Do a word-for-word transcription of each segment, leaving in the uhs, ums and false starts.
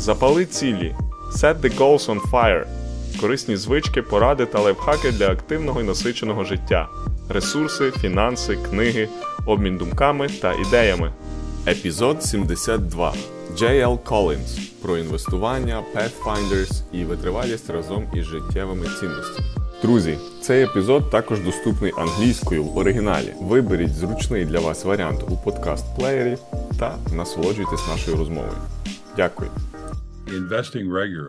Запали цілі. Set the goals on fire. Корисні звички, поради та лайфхаки для активного і насиченого життя. Ресурси, фінанси, книги, обмін думками та ідеями. Епізод сімдесят два. джей ел Collins. Про інвестування, Pathfinders і витривалість разом із життєвими цінностями. Друзі, цей епізод також доступний англійською в оригіналі. Виберіть зручний для вас варіант у подкаст-плеєрі та насолоджуйтесь нашою розмовою. Дякую.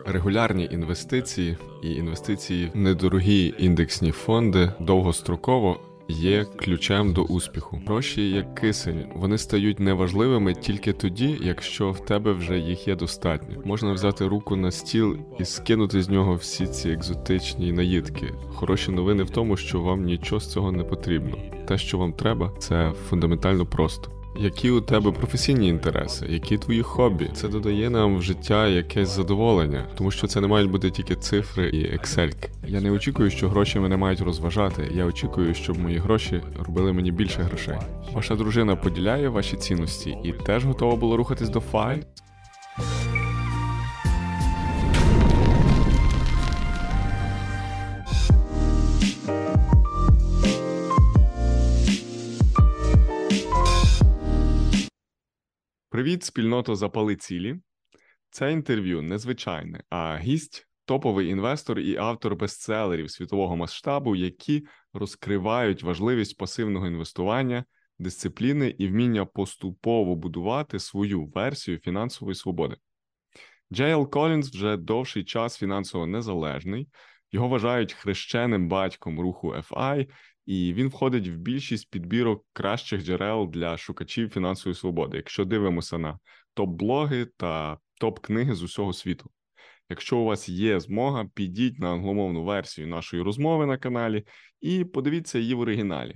Регулярні інвестиції і інвестиції в недорогі індексні фонди довгостроково є ключем до успіху. Гроші як кисень. Вони стають неважливими тільки тоді, якщо в тебе вже їх є достатньо. Можна взяти руку на стіл і скинути з нього всі ці екзотичні наїдки. Хороші новини в тому, що вам нічого з цього не потрібно. Те, що вам треба, це фундаментально просто. Які у тебе професійні інтереси, які твої хобі. Це додає нам в життя якесь задоволення, тому що це не мають бути тільки цифри і ексельки. Я не очікую, що гроші мене мають розважати, я очікую, щоб мої гроші робили мені більше грошей. Ваша дружина поділяє ваші цінності і теж готова була рухатись до еф ай? Привіт, спільнота «Запали цілі». Це інтерв'ю незвичайне, а гість – топовий інвестор і автор бестселерів світового масштабу, які розкривають важливість пасивного інвестування, дисципліни і вміння поступово будувати свою версію фінансової свободи. джей ел Collins вже довший час фінансово незалежний, його вважають хрещеним батьком руху еф ай, і він входить в більшість підбірок кращих джерел для шукачів фінансової свободи, якщо дивимося на топ-блоги та топ-книги з усього світу. Якщо у вас є змога, підіть на англомовну версію нашої розмови на каналі і подивіться її в оригіналі.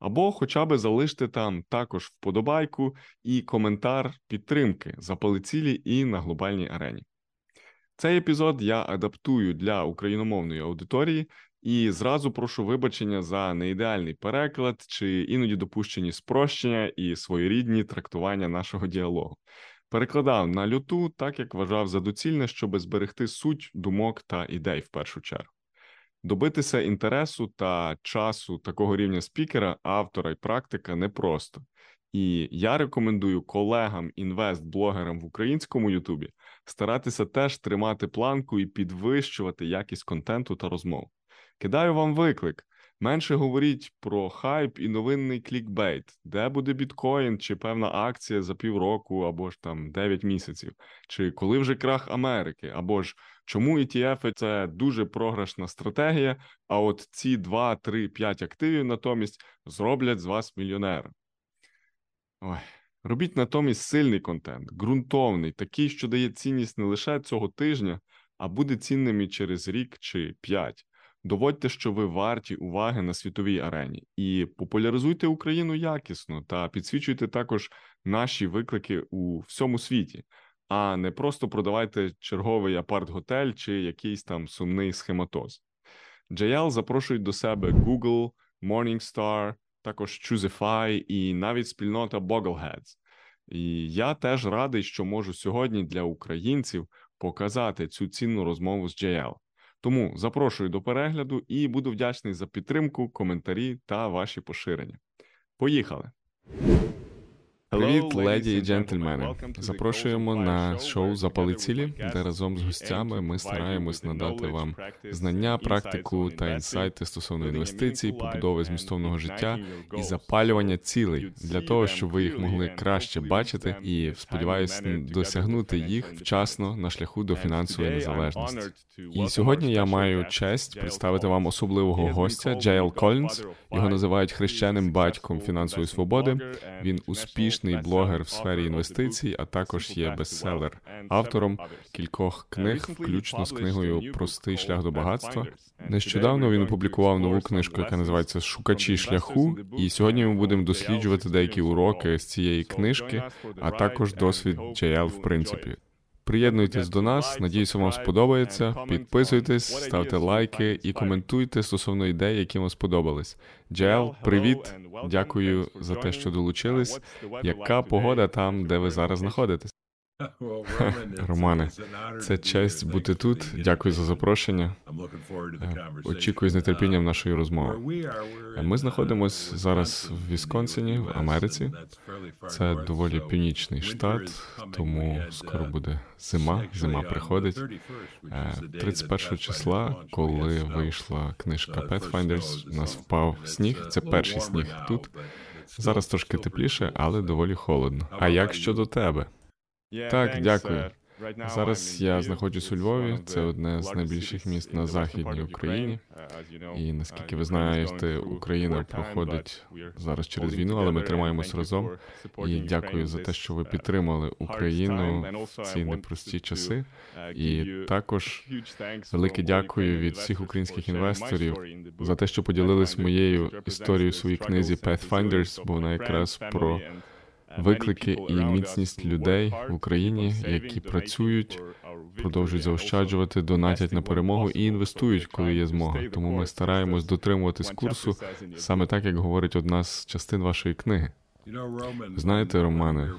Або хоча б залиште там також вподобайку і коментар підтримки «Запали цілі» і на глобальній арені. Цей епізод я адаптую для україномовної аудиторії, і зразу прошу вибачення за неідеальний переклад чи іноді допущені спрощення і своєрідні трактування нашого діалогу. Перекладав на люту, так як вважав за доцільне, щоб зберегти суть, думок та ідей в першу чергу. Добитися інтересу та часу такого рівня спікера, автора і практика непросто. І я рекомендую колегам, інвест-блогерам в українському Ютубі старатися теж тримати планку і підвищувати якість контенту та розмов. Кидаю вам виклик. Менше говоріть про хайп і новинний клікбейт. Де буде біткоін чи певна акція за півроку або ж там дев'ять місяців? Чи коли вже крах Америки? Або ж чому і ті еф – це дуже програшна стратегія, а от ці два, три, п'ять активів натомість зроблять з вас мільйонера. Ой. Робіть натомість сильний контент, ґрунтовний, такий, що дає цінність не лише цього тижня, а буде цінним і через рік чи п'ять. Доводьте, що ви варті уваги на світовій арені, і популяризуйте Україну якісно та підсвічуйте також наші виклики у всьому світі, а не просто продавайте черговий апарт-готель чи якийсь там сумний схематоз. джей ел запрошують до себе Google, Morningstar, також ChooseFI і навіть спільнота Bogleheads. І я теж радий, що можу сьогодні для українців показати цю цінну розмову з джей ел. Тому запрошую до перегляду і буду вдячний за підтримку, коментарі та ваші поширення. Поїхали! Привіт, леді і джентльмени! Запрошуємо на шоу «Запали цілі», де разом з гостями ми стараємось надати вам знання, практику та інсайти стосовно інвестицій, побудови змістовного життя і запалювання цілей, для того, щоб ви їх могли краще бачити і, сподіваюся, досягнути їх вчасно на шляху до фінансової незалежності. І сьогодні я маю честь представити вам особливого гостя джей ел Collins. Його називають хрещеним батьком фінансової свободи. Він успішний блогер в сфері інвестицій, а також є бестселер, автором кількох книг, включно з книгою «Простий шлях до багатства». Нещодавно він опублікував нову книжку, яка називається «Шукачі шляху», і сьогодні ми будемо досліджувати деякі уроки з цієї книжки, а також досвід джей ел в принципі. Приєднуйтесь до нас, надіюся, вам сподобається, підписуйтесь, ставте лайки і коментуйте стосовно ідей, які вам сподобались. джей ел, привіт, дякую за те, що долучились. Яка погода там, де ви зараз знаходитесь? Романе, це честь бути тут. Дякую за запрошення. Очікую з нетерпінням нашої розмови. Ми знаходимося зараз в Вісконсині, в Америці. Це доволі північний штат, тому скоро буде зима. Зима приходить. тридцять першого числа, коли вийшла книжка Pathfinders, у нас впав сніг. Це перший сніг тут. Зараз трошки тепліше, але доволі холодно. А як щодо тебе? Так, дякую. Зараз я знаходжусь у Львові, це одне з найбільших міст на Західній Україні. І, наскільки ви знаєте, Україна проходить зараз через війну, але ми тримаємось разом. І дякую за те, що ви підтримали Україну в ці непрості часи. І також велике дякую від всіх українських інвесторів за те, що поділились моєю історією в своїй книзі Pathfinders, бо вона якраз про виклики і міцність людей в Україні, які працюють, продовжують заощаджувати, донатять на перемогу і інвестують, коли є змога. Тому ми стараємось дотримуватись курсу, саме так, як говорить одна з частин вашої книги. Знаєте, Романе,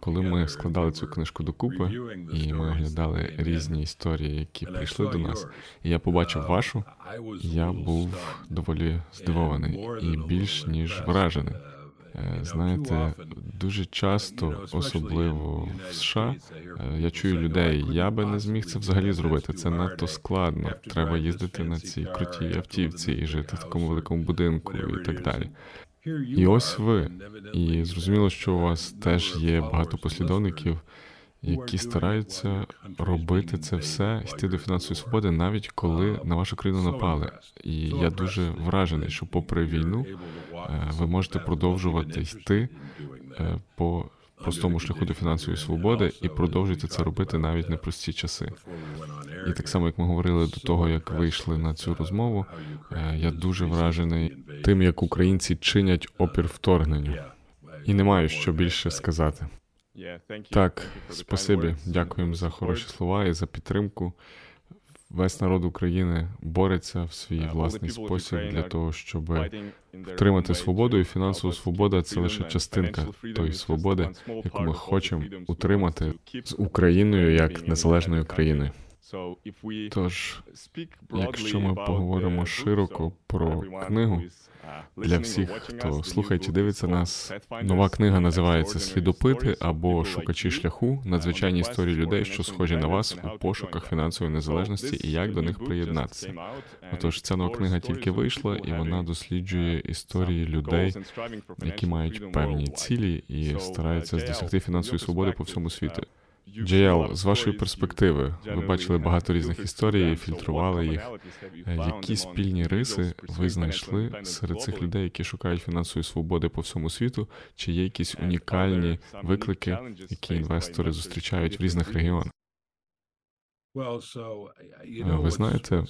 коли ми складали цю книжку докупи, і ми оглядали різні історії, які прийшли до нас, і я побачив вашу, я був доволі здивований і більш ніж вражений. Знаєте, дуже часто, особливо в США, я чую людей, я би не зміг це взагалі зробити, це надто складно, треба їздити на цій крутій автівці і жити в такому великому будинку і так далі. І ось ви, і зрозуміло, що у вас теж є багато послідовників, які стараються робити це все, йти до фінансової свободи, навіть коли на вашу країну напали. І я дуже вражений, що попри війну ви можете продовжувати йти по простому шляху до фінансової свободи і продовжуйте це робити навіть в непрості часи. І так само, як ми говорили до того, як вийшли на цю розмову, я дуже вражений тим, як українці чинять опір вторгненню. І не маю що більше сказати. Так, спасибі. Дякуємо за хороші слова і за підтримку. Весь народ України бореться в свій власний спосіб для того, щоб втримати свободу, і фінансова свобода – це лише частинка тої свободи, яку ми хочемо утримати з Україною як незалежною країною. Тож, якщо ми поговоримо широко про книгу, для всіх, хто слухає чи дивиться нас, нова книга називається «Слідопити» або «Шукачі шляху. Надзвичайні історії людей, що схожі на вас у пошуках фінансової незалежності і як до них приєднатися». Отож, ця нова книга тільки вийшла, і вона досліджує історії людей, які мають певні цілі і стараються досягти фінансової свободи по всьому світу. джей ел, з вашої перспективи, ви бачили багато різних історій, фільтрували їх. Які спільні риси ви знайшли серед цих людей, які шукають фінансової свободи по всьому світу? Чи є якісь унікальні виклики, які інвестори зустрічають в різних регіонах? Ви знаєте,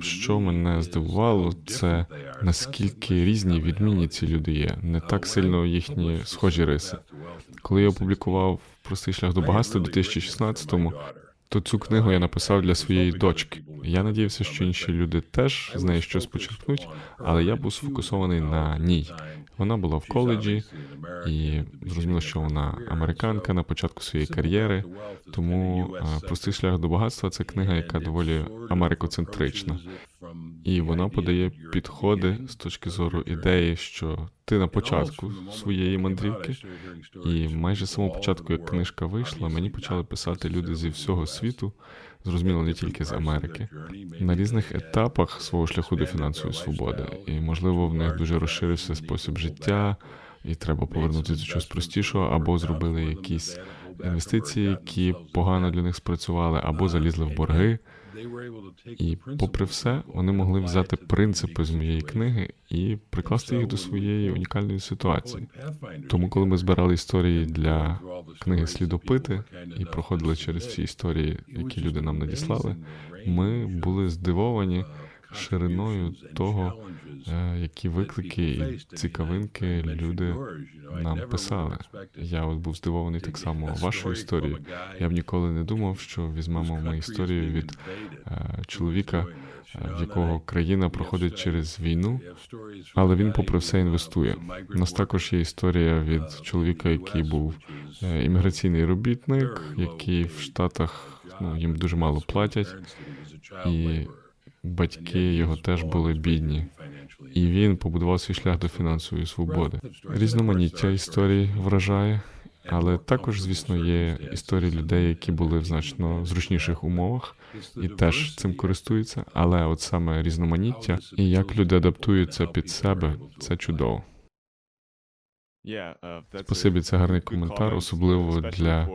що мене здивувало, це наскільки різні відмінні ці люди є, не так сильно їхні схожі риси. Коли я опублікував «Простий шлях до багатства» у дві тисячі шістнадцятому, то цю книгу я написав для своєї дочки. Я надіявся, що інші люди теж з неї щось почерпнуть, але я був сфокусований на ній. Вона була в коледжі, і зрозуміло, що вона американка на початку своєї кар'єри, тому «Простий шлях до багатства» – це книга, яка доволі америкоцентрична. І вона подає підходи з точки зору ідеї, що ти на початку своєї мандрівки, і майже з самого початку, як книжка вийшла, мені почали писати люди зі всього світу, зрозуміло, не тільки з Америки, на різних етапах свого шляху до фінансової свободи. І, можливо, в них дуже розширився спосіб життя, і треба повернутися до чогось простішого, або зробили якісь інвестиції, які погано для них спрацювали, або залізли в борги. І, попри все, вони могли взяти принципи з моєї книги і прикласти їх до своєї унікальної ситуації. Тому, коли ми збирали історії для книги «Слідопити» і проходили через ці історії, які люди нам надіслали, ми були здивовані, шириною того, які виклики і цікавинки люди нам писали. Я от був здивований так само вашою історією. Я б ніколи не думав, що візьмемо ми історію від чоловіка, в якого країна проходить через війну, але він попри все інвестує. У нас також є історія від чоловіка, який був імміграційний робітник, який в Штатах, ну, їм дуже мало платять, і батьки його теж були бідні. І він побудував свій шлях до фінансової свободи. Різноманіття історій вражає, але також, звісно, є історії людей, які були в значно зручніших умовах і теж цим користуються. Але от саме різноманіття і як люди адаптуються під себе – це чудово. Спасибі, це гарний коментар, особливо для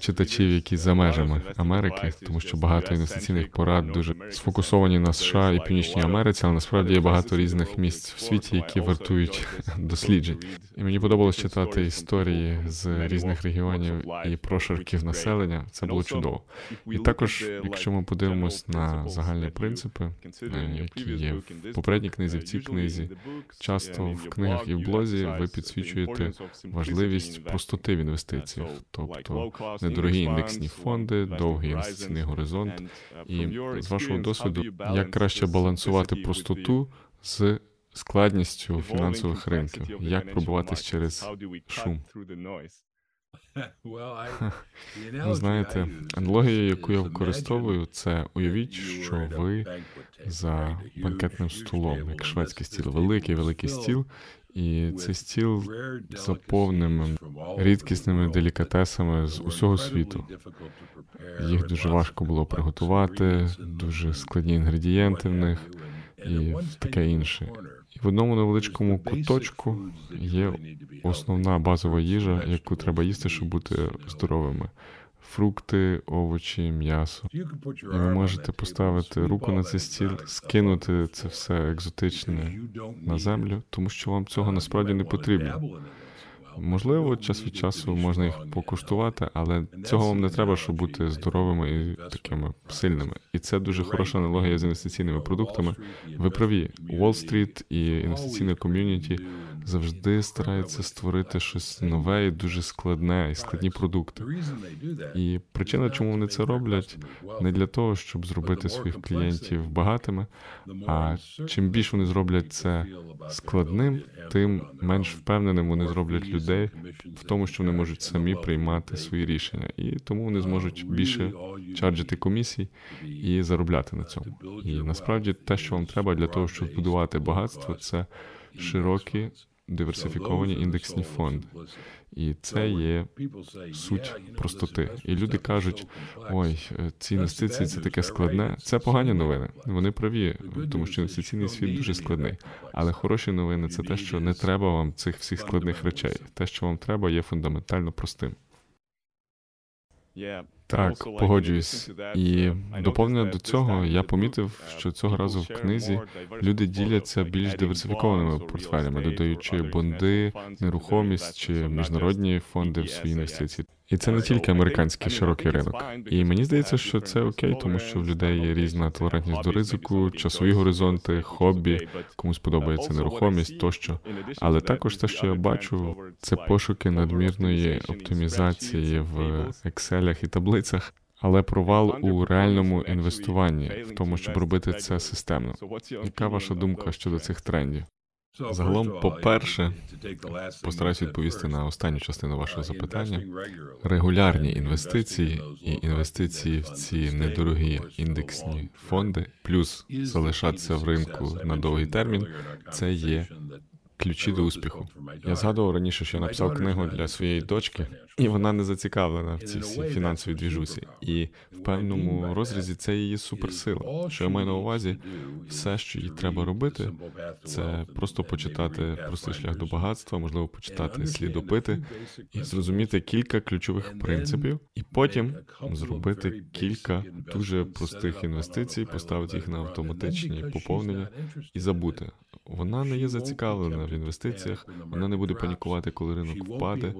читачів, які за межами Америки, тому що багато інвестиційних порад дуже сфокусовані на США і Північній Америці, але насправді є багато різних місць в світі, які вартують досліджень. І мені подобалось читати історії з різних регіонів і прошарків населення, це було чудово. І також, якщо ми подивимось на загальні принципи, які є в попередній книзі, в цій книзі, часто в книгах і в блозі ви підсвічуєте важливість простоти в інвестиціях, тобто недорогі індексні фонди, довгий інвестиційний горизонт. І з вашого досвіду, як краще балансувати простоту з складністю фінансових ринків? Як пробиватись через шум? Ви знаєте, аналогія, яку я використовую, це уявіть, що ви за банкетним столом, як шведський стіл, великий-великий стіл, і цей стіл заповнений рідкісними делікатесами з усього світу. Їх дуже важко було приготувати, дуже складні інгредієнти в них і таке інше. І в одному невеличкому куточку є основна базова їжа, яку треба їсти, щоб бути здоровими. Фрукти, овочі, м'ясо. І ви можете поставити руку на цей стіл, скинути це все екзотичне на землю, тому що вам цього насправді не потрібно. Можливо, час від часу можна їх покуштувати, але цього вам не треба, щоб бути здоровими і такими сильними. І це дуже хороша аналогія з інвестиційними продуктами. Ви праві, Уолл-стріт і інвестиційне ком'юніті завжди стараються створити щось нове і дуже складне, і складні продукти. І причина, чому вони це роблять, не для того, щоб зробити своїх клієнтів багатими, а чим більш вони зроблять це складним, тим менш впевненим вони зроблять людей в тому, що вони можуть самі приймати свої рішення. І тому вони зможуть більше чарджити комісій і заробляти на цьому. І насправді те, що вам треба для того, щоб будувати багатство, це широкі диверсифіковані індексні фонди. І це є суть простоти. І люди кажуть, ой, ці інвестиції – це таке складне. Це погані новини. Вони праві, тому що інвестиційний світ дуже складний. Але хороші новини – це те, що не треба вам цих всіх складних речей. Те, що вам треба, є фундаментально простим. Так, погоджуюсь. І доповнення до цього, я помітив, що цього разу в книзі люди діляться більш диверсифікованими портфелями, додаючи бонди, нерухомість чи міжнародні фонди в свої інвестиції. І це не тільки американський широкий ринок. І мені здається, що це окей, тому що в людей є різна толерантність до ризику, часові горизонти, хобі, комусь подобається нерухомість тощо. Але також те, що я бачу, це пошуки надмірної оптимізації в екселях і таблицях, але провал у реальному інвестуванні, в тому, щоб робити це системно. Яка ваша думка щодо цих трендів? Загалом, по-перше, постараюсь відповісти на останню частину вашого запитання. Регулярні інвестиції і інвестиції в ці недорогі індексні фонди, плюс залишатися в ринку на довгий термін, це є ключі до успіху. Я згадував раніше, що я написав книгу для своєї дочки, і вона не зацікавлена в цій всій фінансовій двіжусі. І в певному розрізі це її суперсила. Що я маю на увазі, все, що їй треба робити, це просто почитати «Простий шлях до багатства», можливо, почитати «Слідопити» і зрозуміти кілька ключових принципів, і потім зробити кілька дуже простих інвестицій, поставити їх на автоматичні поповнення і забути. Вона не є зацікавлена в інвестиціях, вона не буде панікувати, коли ринок впаде,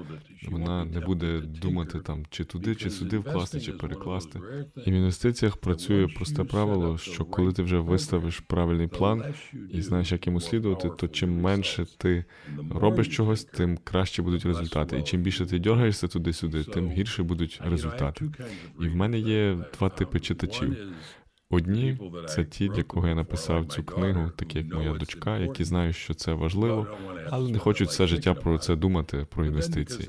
вона не буде думати, там, чи туди, чи сюди вкласти, чи перекласти. І в інвестиціях працює просте правило, що коли ти вже виставиш правильний план і знаєш, як йому слідувати, то чим менше ти робиш чогось, тим краще будуть результати. І чим більше ти дергаєшся туди-сюди, тим гірше будуть результати. І в мене є два типи читачів. Одні – це ті, для кого я написав цю книгу, такі як моя дочка, які знають, що це важливо, але не хочуть все життя про це думати, про інвестиції.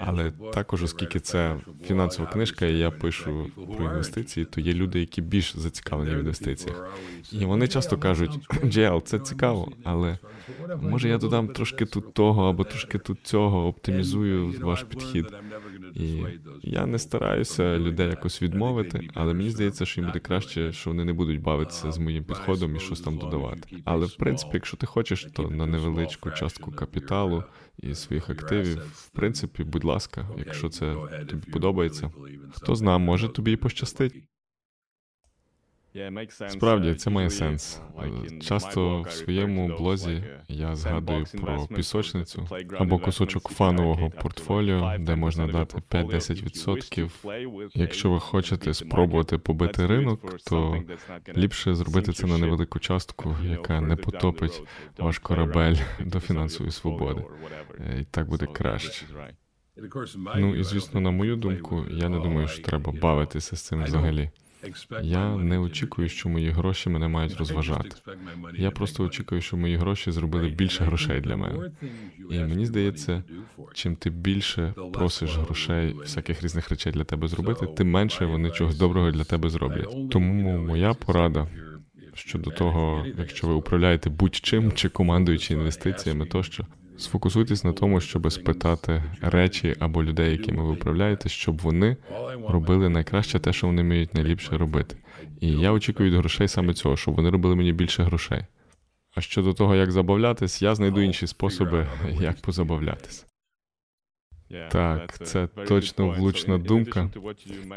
Але також, оскільки це фінансова книжка, і я пишу про інвестиції, то є люди, які більш зацікавлені в інвестиціях. І вони часто кажуть, джей ел, це цікаво, але може я додам трошки тут того або трошки тут цього, оптимізую ваш підхід. І я не стараюся людей якось відмовити, але мені здається, що їм буде краще, що вони не будуть бавитися з моїм підходом і щось там додавати. Але, в принципі, якщо ти хочеш, то на невеличку частку капіталу і своїх активів, в принципі, будь ласка, якщо це тобі подобається, хто знає, може тобі і пощастить. Справді, це має сенс. Часто в своєму блозі я згадую про пісочницю або кусочок фанового портфоліо, де можна дати п'ять-десять відсотків. Якщо ви хочете спробувати побити ринок, то ліпше зробити це на невелику частку, яка не потопить ваш корабель до фінансової свободи. І так буде краще. Ну і, звісно, на мою думку, я не думаю, що треба бавитися з цим взагалі. Я не очікую, що мої гроші мене мають розважати. Я просто очікую, що мої гроші зробили більше грошей для мене. І мені здається, чим ти більше просиш грошей, всяких різних речей для тебе зробити, тим менше вони чогось доброго для тебе зроблять. Тому моя порада щодо того, якщо ви управляєте будь-чим чи командуючи інвестиціями тощо, сфокусуйтесь на тому, щоб спитати речі або людей, якими ви управляєте, щоб вони робили найкраще те, що вони вміють найліпше робити. І я очікую від грошей саме цього, щоб вони робили мені більше грошей. А щодо того, як забавлятись, я знайду інші способи, як позабавлятись. Так, це точно влучна думка.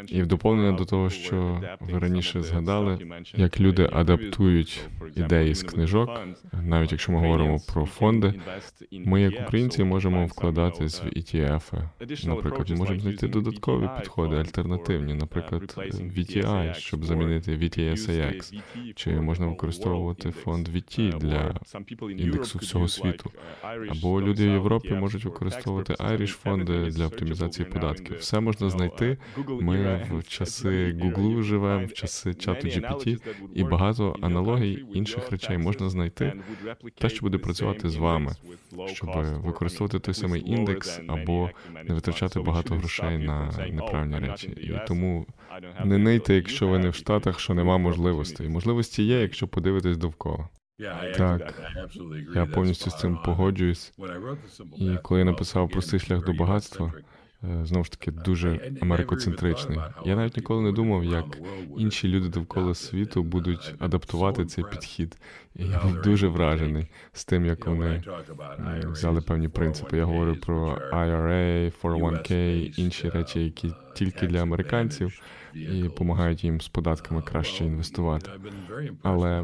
І в доповнення до того, що ви раніше згадали, як люди адаптують ідеї з книжок, навіть якщо ми говоримо про фонди, ми, як українці, можемо вкладатись в і ті еф. Наприклад, можемо знайти додаткові підходи, альтернативні, наприклад, ві ті ай, щоб замінити ві ті ес ей екс, чи можна використовувати фонд ві ті для індексу всього світу. Або люди в Європі можуть використовувати Irish фонд для оптимізації податків. Все можна знайти. Ми в часи Google живемо, в часи чату джі пі ті, і багато аналогій інших речей можна знайти. Те, що буде працювати з вами, щоб використовувати той самий індекс або не витрачати багато грошей на неправильні речі. І тому не нийте, якщо ви не в Штатах, що нема можливостей. Можливості є, якщо подивитись довкола. Так, я повністю з цим погоджуюсь. І коли я написав «Простий шлях до багатства», знову ж таки, дуже америкоцентричний. Я навіть ніколи не думав, як інші люди довкола світу будуть адаптувати цей підхід. І я був дуже вражений з тим, як вони взяли певні принципи. Я говорю про ай ар ей, чотириста один кей, інші речі, які тільки для американців, і допомагають їм з податками краще інвестувати. Але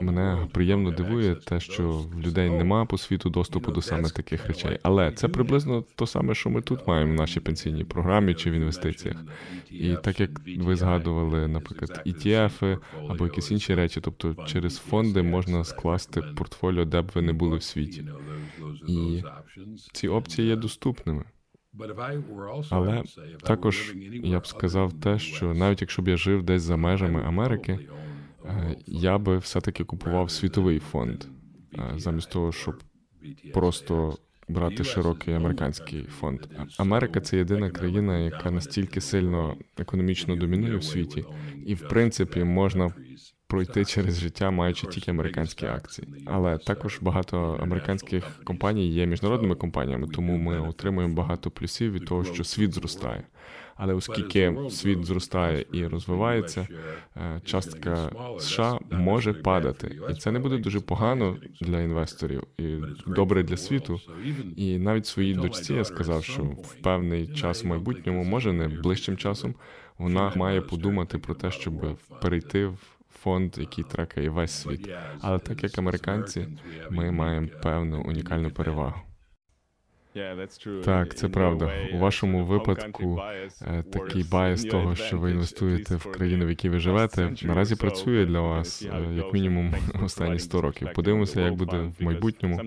мене приємно дивує те, що в людей нема по світу доступу до саме таких речей. Але це приблизно те саме, що ми тут маємо в нашій пенсійній програмі чи в інвестиціях. І так як ви згадували, наприклад, і ті еф або якісь інші речі, тобто через фонди можна скласти портфоліо, де б ви не були в світі. І ці опції є доступними. Але також я б сказав те, що навіть якщо б я жив десь за межами Америки, я би все-таки купував світовий фонд, замість того, щоб просто брати широкий американський фонд. Америка – це єдина країна, яка настільки сильно економічно домінує в світі, і, в принципі, можна пройти через життя, маючи тільки американські акції. Але також багато американських компаній є міжнародними компаніями, тому ми отримуємо багато плюсів від того, що світ зростає. Але оскільки світ зростає і розвивається, частка США може падати. І це не буде дуже погано для інвесторів, і добре для світу. І навіть своїй дочці я сказав, що в певний час в майбутньому, може не ближчим часом, вона має подумати про те, щоб перейти в фонд, який трекає весь світ. Але так як американці, ми маємо певну унікальну перевагу. Так, це правда. У вашому випадку такий байс того, що ви інвестуєте в країну, в якій ви живете, наразі працює для вас, як мінімум, останні сто років. Подивимося, як буде в майбутньому.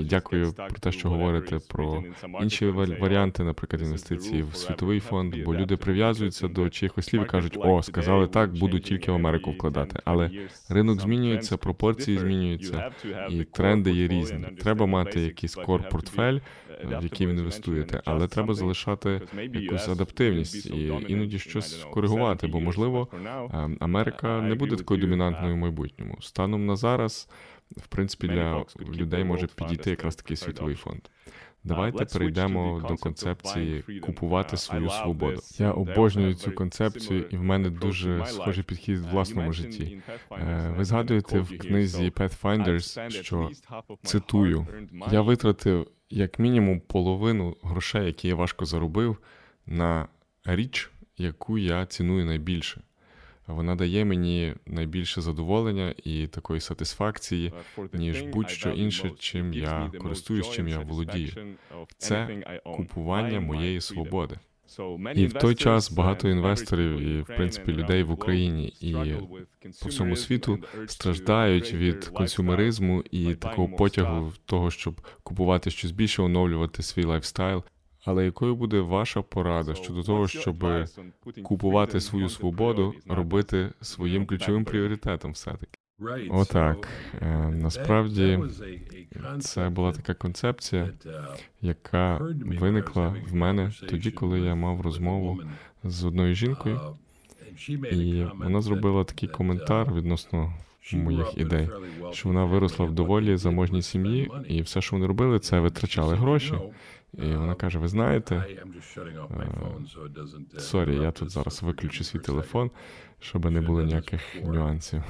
І дякую про те, що говорите про інші варіанти, наприклад, інвестицій в світовий фонд, бо люди прив'язуються до чиїхось слів і кажуть, о, сказали так, буду тільки в Америку вкладати. Але ринок змінюється, пропорції змінюються, і тренди є різні. Треба мати якийсь кор-портфель, в якій ви інвестуєте, але треба залишати якусь адаптивність і іноді щось коригувати, бо, можливо, Америка не буде такою домінантною в майбутньому. Станом на зараз, в принципі, для людей може підійти якраз такий світовий фонд. Давайте перейдемо до концепції «купувати свою свободу». Я обожнюю цю концепцію, і в мене дуже схожий підхід в власному житті. Ви згадуєте в книзі Pathfinders, що, цитую, «Я витратив як мінімум половину грошей, які я важко заробив, на річ, яку я ціную найбільше. Вона дає мені найбільше задоволення і такої сатисфакції, ніж будь-що інше, чим я користуюсь, чим я володію. Це купування моєї свободи». І в той час багато інвесторів і, в принципі, людей в Україні і по всьому світу страждають від консюмеризму і такого потягу того, щоб купувати щось більше, оновлювати свій лайфстайл. Але якою буде ваша порада щодо того, щоб купувати свою свободу, робити своїм ключовим пріоритетом все-таки? Отак. Насправді, це була така концепція, яка виникла в мене тоді, коли я мав розмову з одною жінкою, і вона зробила такий коментар відносно моїх ідей, що вона виросла в доволі заможній сім'ї, і все, що вони робили, це витрачали гроші. І вона каже, ви знаєте, сорі, я тут зараз виключу свій телефон, щоб не було ніяких нюансів.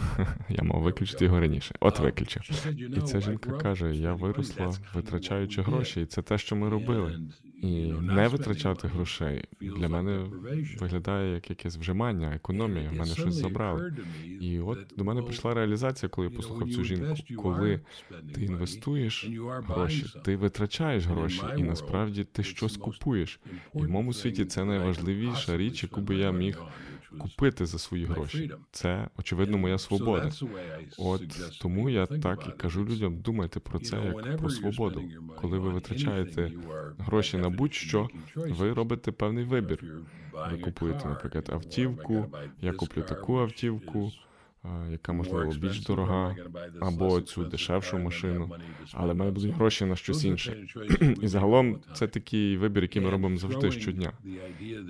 Я мав виключити його раніше. От виключив. І ця жінка каже, я виросла, витрачаючи гроші, і це те, що ми робили. І не витрачати грошей для мене виглядає як якесь вжимання, економія, в мене щось забрали. І от до мене прийшла реалізація, коли я послухав цю жінку. Коли ти інвестуєш гроші, ти витрачаєш гроші, і насправді ти щось купуєш. І в моєму світі це найважливіша річ, яку би я міг купити за свої гроші. Це, очевидно, моя свобода. От тому я так і кажу людям, думайте про це як про свободу. Коли ви витрачаєте гроші на будь-що, ви робите певний вибір. Ви купуєте, наприклад, автівку, я куплю таку автівку, яка, можливо, більш дорога, або цю дешевшу машину, але в мене будуть гроші на щось інше. І загалом це такий вибір, який ми робимо завжди щодня.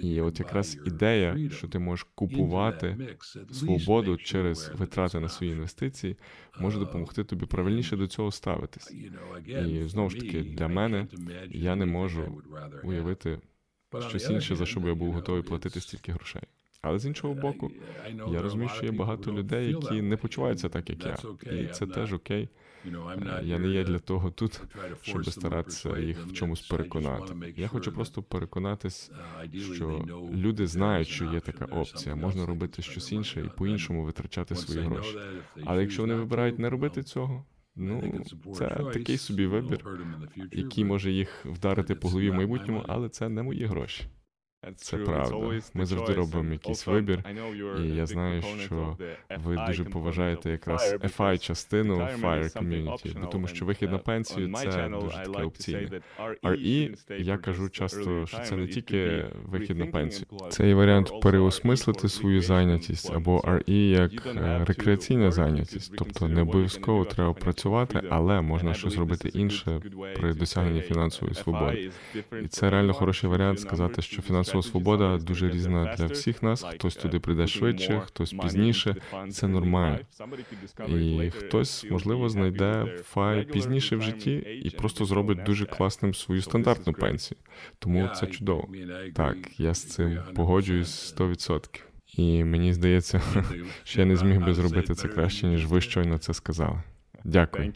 І от якраз ідея, що ти можеш купувати свободу через витрати на свої інвестиції, може допомогти тобі правильніше до цього ставитись. І знову ж таки, для мене я не можу уявити щось інше, за що б я був готовий платити стільки грошей. Але з іншого боку, я розумію, що є багато людей, які не почуваються так, як я. І це теж окей. Я не є для того тут, щоб старатися їх в чомусь переконати. Я хочу просто переконатись, що люди знають, що є така опція. Можна робити щось інше і по-іншому витрачати свої гроші. Але якщо вони вибирають не робити цього, ну, це такий собі вибір, який може їх вдарити по голові в майбутньому, але це не мої гроші. Це правда. Ми завжди робимо якийсь вибір, і я знаю, що ви дуже поважаєте якраз еф ай частину FIRE Community, тому що вихід на пенсію – це дуже таке опційне. ар і, я кажу часто, що це не тільки вихід на пенсію. Це і варіант переосмислити свою зайнятість, або ар і як рекреаційна зайнятість. Тобто не обов'язково треба працювати, але можна щось зробити інше при досягненні фінансової свободи. І це реально хороший варіант сказати, що фінансова свобода дуже різна для всіх нас. Хтось туди прийде швидше, хтось пізніше. Це нормально. І хтось, можливо, знайде еф ай пізніше в житті і просто зробить дуже класним свою стандартну пенсію. Тому це чудово. Так, я з цим погоджуюсь сто відсотків. І мені здається, що я не зміг би зробити це краще, ніж ви щойно це сказали. Дякую.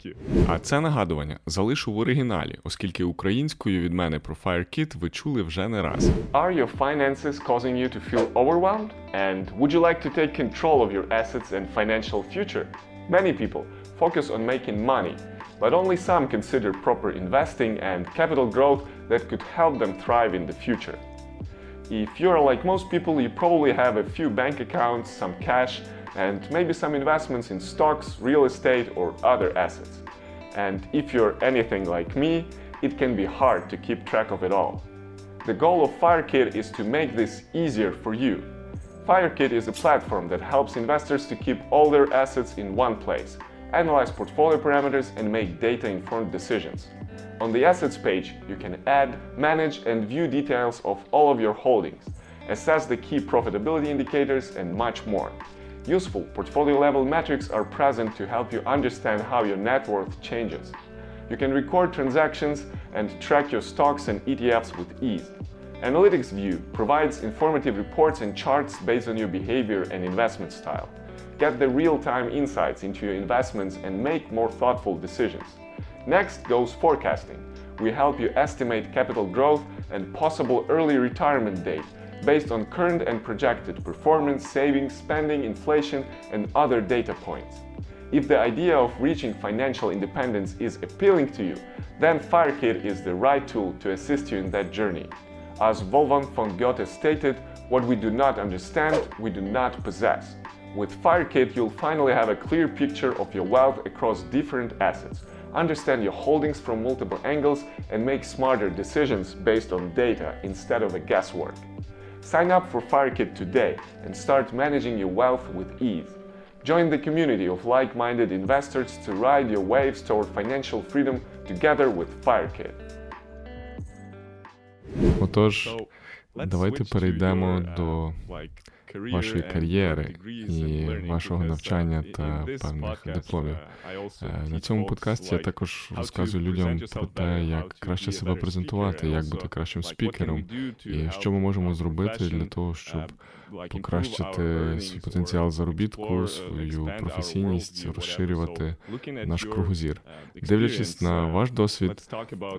А це нагадування залишу в оригіналі, оскільки українською від мене про FireKit ви чули вже не раз. Are your finances causing you to feel overwhelmed? And would you like to take control of your assets and financial future? Many people focus on making money, but only some consider proper investing and capital growth that could help them thrive in the future. If you are like most people, you probably have a few bank accounts, some cash, and maybe some investments in stocks, real estate or other assets. And if you're anything like me, it can be hard to keep track of it all. The goal of FireKit is to make this easier for you. FireKit is a platform that helps investors to keep all their assets in one place, analyze portfolio parameters and make data-informed decisions. On the assets page, you can add, manage and view details of all of your holdings, assess the key profitability indicators and much more. Useful portfolio-level metrics are present to help you understand how your net worth changes. You can record transactions and track your stocks and E T Fs with ease. Analytics View provides informative reports and charts based on your behavior and investment style. Get the real-time insights into your investments and make more thoughtful decisions. Next goes forecasting. We help you estimate capital growth and possible early retirement date, based on current and projected performance, savings, spending, inflation and other data points. If the idea of reaching financial independence is appealing to you, then FireKit is the right tool to assist you in that journey. As Wolfgang von Goethe stated, what we do not understand, we do not possess. With FireKit, you'll finally have a clear picture of your wealth across different assets, understand your holdings from multiple angles and make smarter decisions based on data instead of a guesswork. Sign up for FireKit today and start managing your wealth with ease. Join the community of like-minded investors to ride your waves toward financial freedom together with FireKit. Отож, давайте перейдемо до вашої кар'єри і вашого навчання та певних дипломів. На цьому подкасті я також розказую людям про те, як краще себе презентувати, як бути кращим спікером, і що ми можемо зробити для того, щоб покращити свій потенціал заробітку, свою професійність, розширювати наш кругозір. Дивлячись на ваш досвід,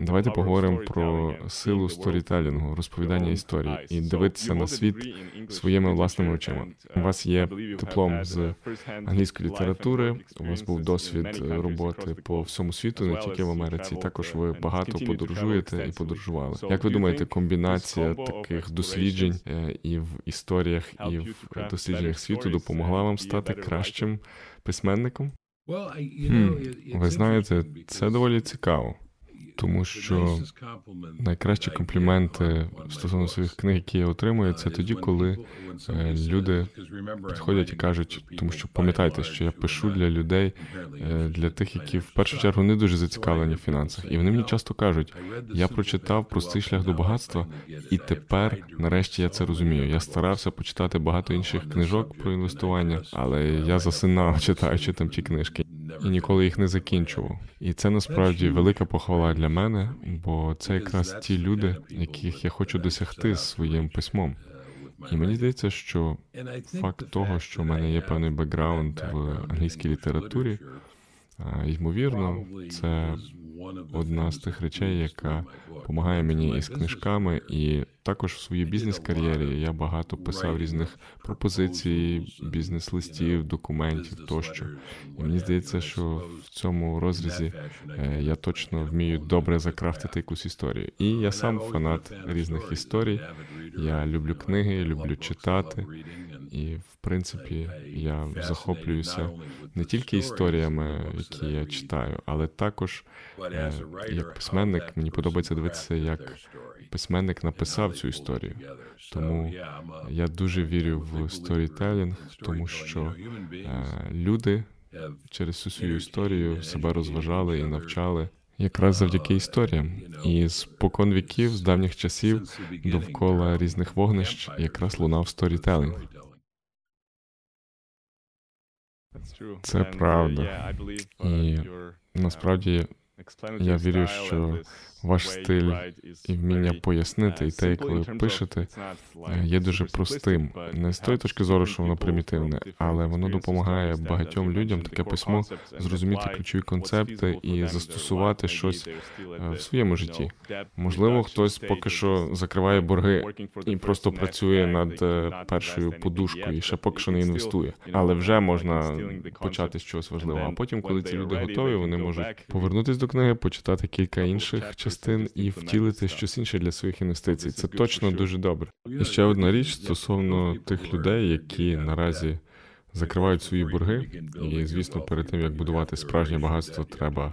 давайте поговоримо про силу сторітелінгу, розповідання історій і дивитися на світ своїми власними очима. У вас є диплом з англійської літератури, у вас був досвід роботи по всьому світу, не тільки в Америці, також ви багато подорожуєте і подорожували. Як ви думаєте, комбінація таких досліджень і в історіях, і в дослідженнях світу допомогла вам стати кращим письменником? Хм, ви знаєте, це доволі цікаво, тому що найкращі компліменти стосовно своїх книг, які я отримую, це тоді, коли люди підходять і кажуть, тому що пам'ятайте, що я пишу для людей, для тих, які в першу чергу не дуже зацікавлені в фінансах. І вони мені часто кажуть, я прочитав «Простий шлях до багатства» і тепер, нарешті, я це розумію. Я старався почитати багато інших книжок про інвестування, але я засинав, читаючи там ті книжки. І ніколи їх не закінчував. І це насправді велика похвала для мене, бо це якраз ті люди, яких я хочу досягти своїм письмом. І мені здається, що факт того, що в мене є певний бекграунд в англійській літературі, ймовірно, це одна з тих речей, яка допомагає мені із книжками, і також в своїй бізнес-кар'єрі я багато писав різних пропозицій, бізнес-листів, документів тощо. І мені здається, що в цьому розрізі я точно вмію добре закрафтити якусь історію. І я сам фанат різних історій, я люблю книги, люблю читати. І, в принципі, я захоплююся не тільки історіями, які я читаю, але також, е, як письменник, мені подобається дивитися, як письменник написав цю історію. Тому я дуже вірю в сторітелінг, тому що е, люди через всю свою історію себе розважали і навчали якраз завдяки історіям. І з покон віків, з давніх часів, довкола різних вогнищ якраз лунав сторітелінг. Це правда. І насправді Я вірю, що ваш стиль і вміння пояснити, і те, як ви пишете, є дуже простим. Не з тої точки зору, що воно примітивне, але воно допомагає багатьом людям таке письмо зрозуміти ключові концепти і застосувати щось в своєму житті. Можливо, хтось поки що закриває борги і просто працює над першою подушкою і ще поки що не інвестує. Але вже можна почати з чогось важливого. А потім, коли ці люди готові, вони можуть повернутися до книги, почитати кілька інших частин і втілити щось інше для своїх інвестицій. Це точно дуже добре. І ще одна річ стосовно тих людей, які наразі закривають свої борги. І, звісно, перед тим, як будувати справжнє багатство, треба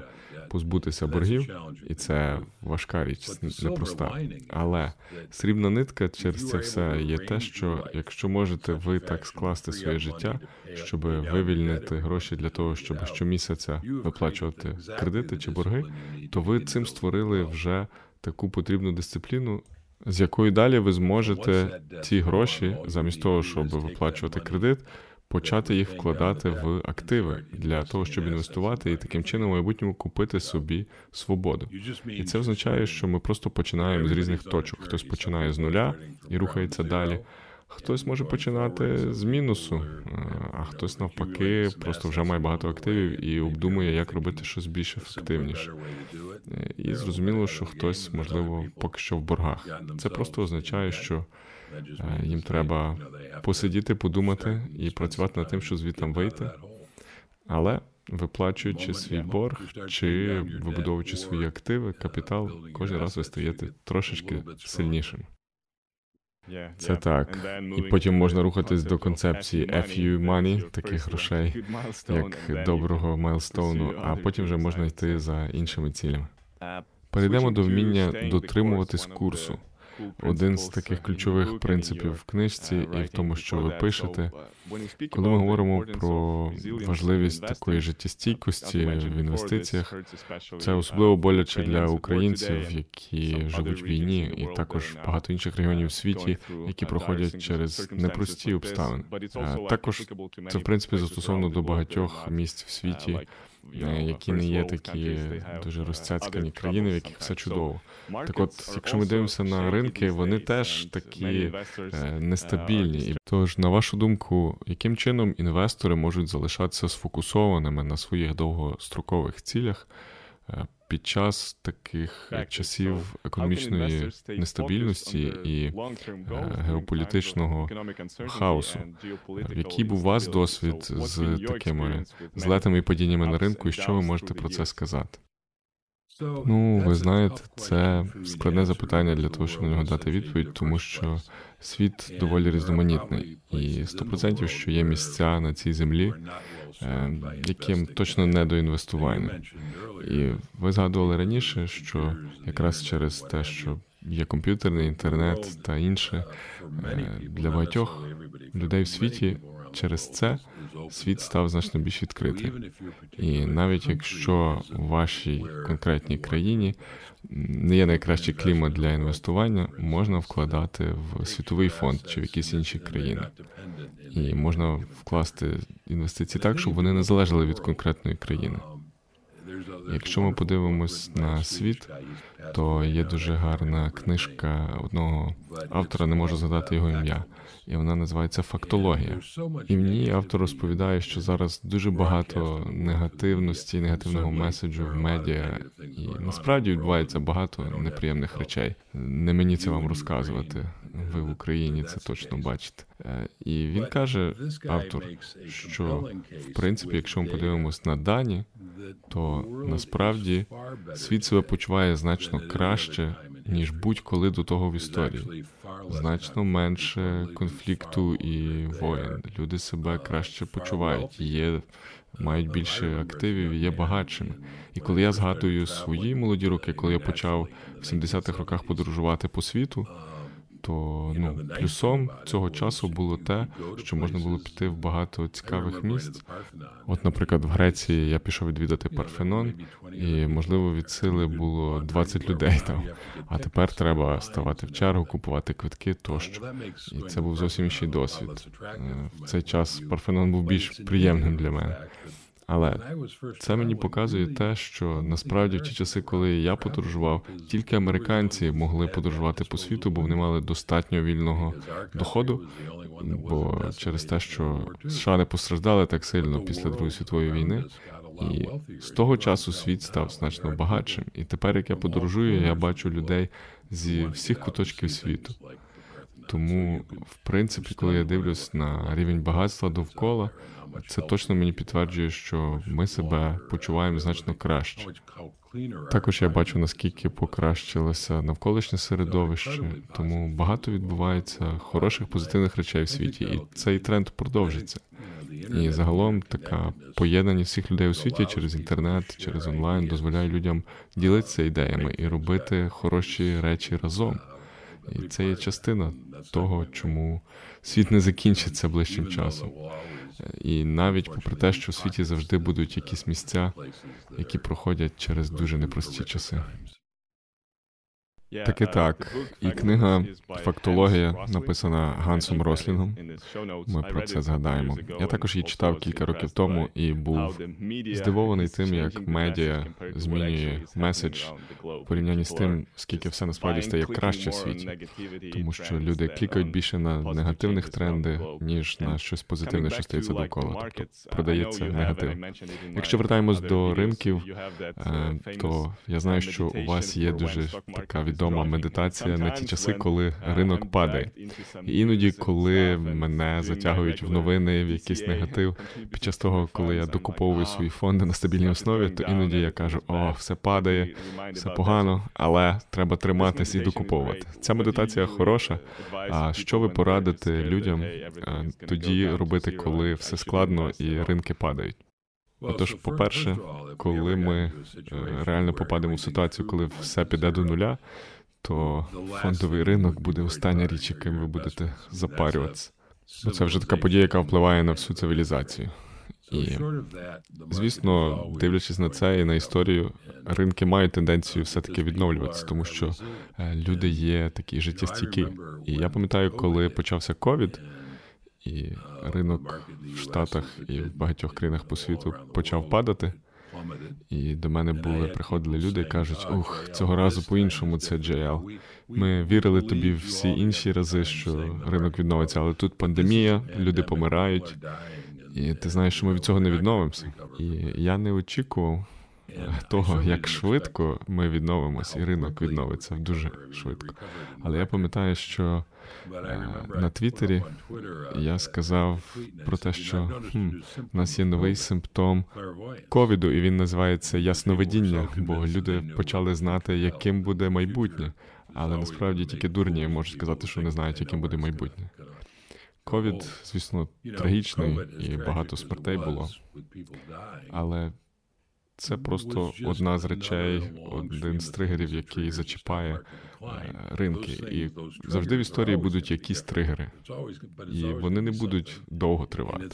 позбутися боргів. І це важка річ, непроста. Але срібна нитка через це все є те, що якщо можете ви так скласти своє життя, щоб вивільнити гроші для того, щоб щомісяця виплачувати кредити чи борги, то ви цим створили вже таку потрібну дисципліну, з якою далі ви зможете ці гроші, замість того, щоб виплачувати кредит, почати їх вкладати в активи для того, щоб інвестувати і таким чином в майбутньому купити собі свободу. І це означає, що ми просто починаємо з різних точок. Хтось починає з нуля і рухається далі. Хтось може починати з мінусу, а хтось навпаки просто вже має багато активів і обдумує, як робити щось більш ефективніше. І зрозуміло, що хтось, можливо, поки що в боргах. Це просто означає, що їм треба посидіти, подумати і працювати над тим, що звідтам вийти. Але виплачуючи свій борг чи вибудовуючи свої активи, капітал, кожен раз ви стаєте трошечки сильнішим. Це так. І потім можна рухатись до концепції еф ю money, таких грошей, як доброго майлстоуну, а потім вже можна йти за іншими цілями. Перейдемо до вміння дотримуватись курсу. Один з таких ключових принципів в книжці і в тому, що ви пишете. Коли ми говоримо про важливість такої життєстійкості в інвестиціях, це особливо боляче для українців, які живуть в війні, і також багато інших регіонів у світі, які проходять через непрості обставини. Також це, в принципі, застосовано до багатьох місць в світі, які не є такі дуже розцяцькані країни, в яких все чудово. Так от, якщо ми дивимося на ринки, вони теж такі нестабільні. Тож, на вашу думку, яким чином інвестори можуть залишатися сфокусованими на своїх довгострокових цілях під час таких часів економічної нестабільності і геополітичного хаосу? Який був у вас досвід з такими злетами і падіннями на ринку, і що ви можете про це сказати? Ну, ви знаєте, це складне запитання для того, щоб на нього дати відповідь, тому що світ доволі різноманітний. І сто відсотків, що є місця на цій землі, яким точно не до інвестування. І ви згадували раніше, що якраз через те, що є комп'ютерний, інтернет та інше, для багатьох людей в світі через це світ став значно більш відкритим. І навіть якщо у вашій конкретній країні не є найкращий клімат для інвестування, можна вкладати в світовий фонд чи в якісь інші країни. І можна вкласти інвестиції так, щоб вони не залежали від конкретної країни. Якщо ми подивимось на світ, то є дуже гарна книжка одного автора, не можу згадати його ім'я, і вона називається «Фактологія». І в ній автор розповідає, що зараз дуже багато негативності, негативного меседжу в медіа, і насправді відбувається багато неприємних речей. Не мені це вам розказувати, ви в Україні це точно бачите. І він каже, автор, що, в принципі, якщо ми подивимось на дані, то насправді світ себе почуває значно краще, ніж будь-коли до того в історії. Значно менше конфлікту і воєн. Люди себе краще почувають, є, мають більше активів і є багатшими. І коли я згадую свої молоді роки, коли я почав в сімдесятих роках подорожувати по світу, то ну, плюсом цього часу було те, що можна було піти в багато цікавих місць. От, наприклад, в Греції я пішов відвідати Парфенон, і, можливо, від сили було двадцять людей там. А тепер треба ставати в чергу, купувати квитки тощо. І це був зовсім інший досвід. В цей час Парфенон був більш приємним для мене. Але це мені показує те, що насправді в ті часи, коли я подорожував, тільки американці могли подорожувати по світу, бо вони мали достатньо вільного доходу, бо через те, що США не постраждали так сильно після Другої світової війни, і з того часу світ став значно багатшим. І тепер, як я подорожую, я бачу людей зі всіх куточків світу. Тому, в принципі, коли я дивлюсь на рівень багатства довкола, це точно мені підтверджує, що ми себе почуваємо значно краще. Також я бачу, наскільки покращилося навколишнє середовище, тому багато відбувається хороших, позитивних речей в світі, і цей тренд продовжиться. І загалом така поєднаність всіх людей у світі через інтернет, через онлайн дозволяє людям ділитися ідеями і робити хороші речі разом. І це є частина того, чому світ не закінчиться ближчим часом. І навіть попри те, що в світі завжди будуть якісь місця, які проходять через дуже непрості часи. Так і так. І книга «Фактологія» написана Гансом Рослінгом. Ми про це згадаємо. Я також її читав кілька років тому і був здивований тим, як медіа змінює меседж в порівнянні з тим, скільки все насправді стає краще в світі. Тому що люди клікають більше на негативних тренди, ніж на щось позитивне, що стається довкола. Тобто продається негатив. Якщо вертаємось до ринків, то я знаю, що у вас є дуже така відповідальність. Дома медитація на ті часи, коли ринок падає. І іноді, коли мене затягують в новини, в якийсь негатив, під час того, коли я докуповую свої фонди на стабільній основі, то іноді я кажу, о, все падає, все погано, але треба триматись і докуповувати. Ця медитація хороша. А що ви порадите людям тоді робити, коли все складно і ринки падають? Отож, по-перше, коли ми реально попадемо в ситуацію, коли все піде до нуля, то фондовий ринок буде остання річ, яким ви будете запарюватися. Бо це вже така подія, яка впливає на всю цивілізацію. І, звісно, дивлячись на це і на історію, ринки мають тенденцію все-таки відновлюватися, тому що люди є такі життєстійкі. І я пам'ятаю, коли почався ковід, і ринок в Штатах і в багатьох країнах по світу почав падати. І до мене були приходили люди і кажуть, ух, цього разу по-іншому це джей ел. Ми вірили тобі всі інші рази, що ринок відновиться, але тут пандемія, люди помирають, і ти знаєш, що ми від цього не відновимося. І я не очікував того, як швидко ми відновимося, і ринок відновиться дуже швидко. Але я пам'ятаю, що на Твіттері я сказав про те, що хм, у нас є новий симптом ковіду, і він називається ясновидіння, бо люди почали знати, яким буде майбутнє. Але насправді тільки дурні можуть сказати, що не знають, яким буде майбутнє. Ковід, звісно, трагічний, і багато смертей було. Але це просто одна з речей, один з тригерів, який зачіпає ринки. І завжди в історії будуть якісь тригери. І вони не будуть довго тривати.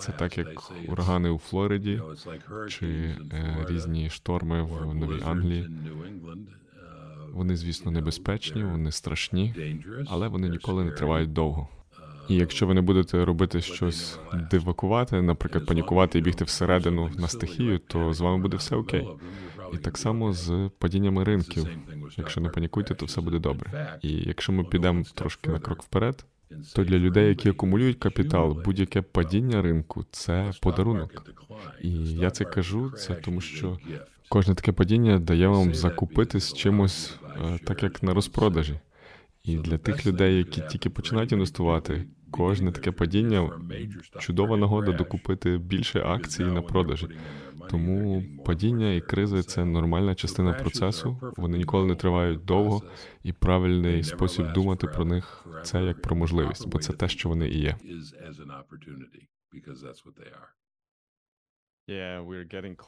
Це так, як урагани у Флориді, чи різні шторми в Новій Англії. Вони, звісно, небезпечні, вони страшні, але вони ніколи не тривають довго. І якщо ви не будете робити щось дивакувати, наприклад, панікувати і бігти всередину на стихію, то з вами буде все окей. І так само з падіннями ринків. Якщо не панікуйте, то все буде добре. І якщо ми підемо трошки на крок вперед, то для людей, які акумулюють капітал, будь-яке падіння ринку – це подарунок. І я це кажу, це тому що кожне таке падіння дає вам закупитись чимось, так як на розпродажі. І для тих людей, які тільки починають інвестувати, кожне таке падіння – чудова нагода докупити більше акцій на продажі. Тому падіння і кризи – це нормальна частина процесу, вони ніколи не тривають довго, і правильний спосіб думати про них – це як про можливість, бо це те, що вони і є.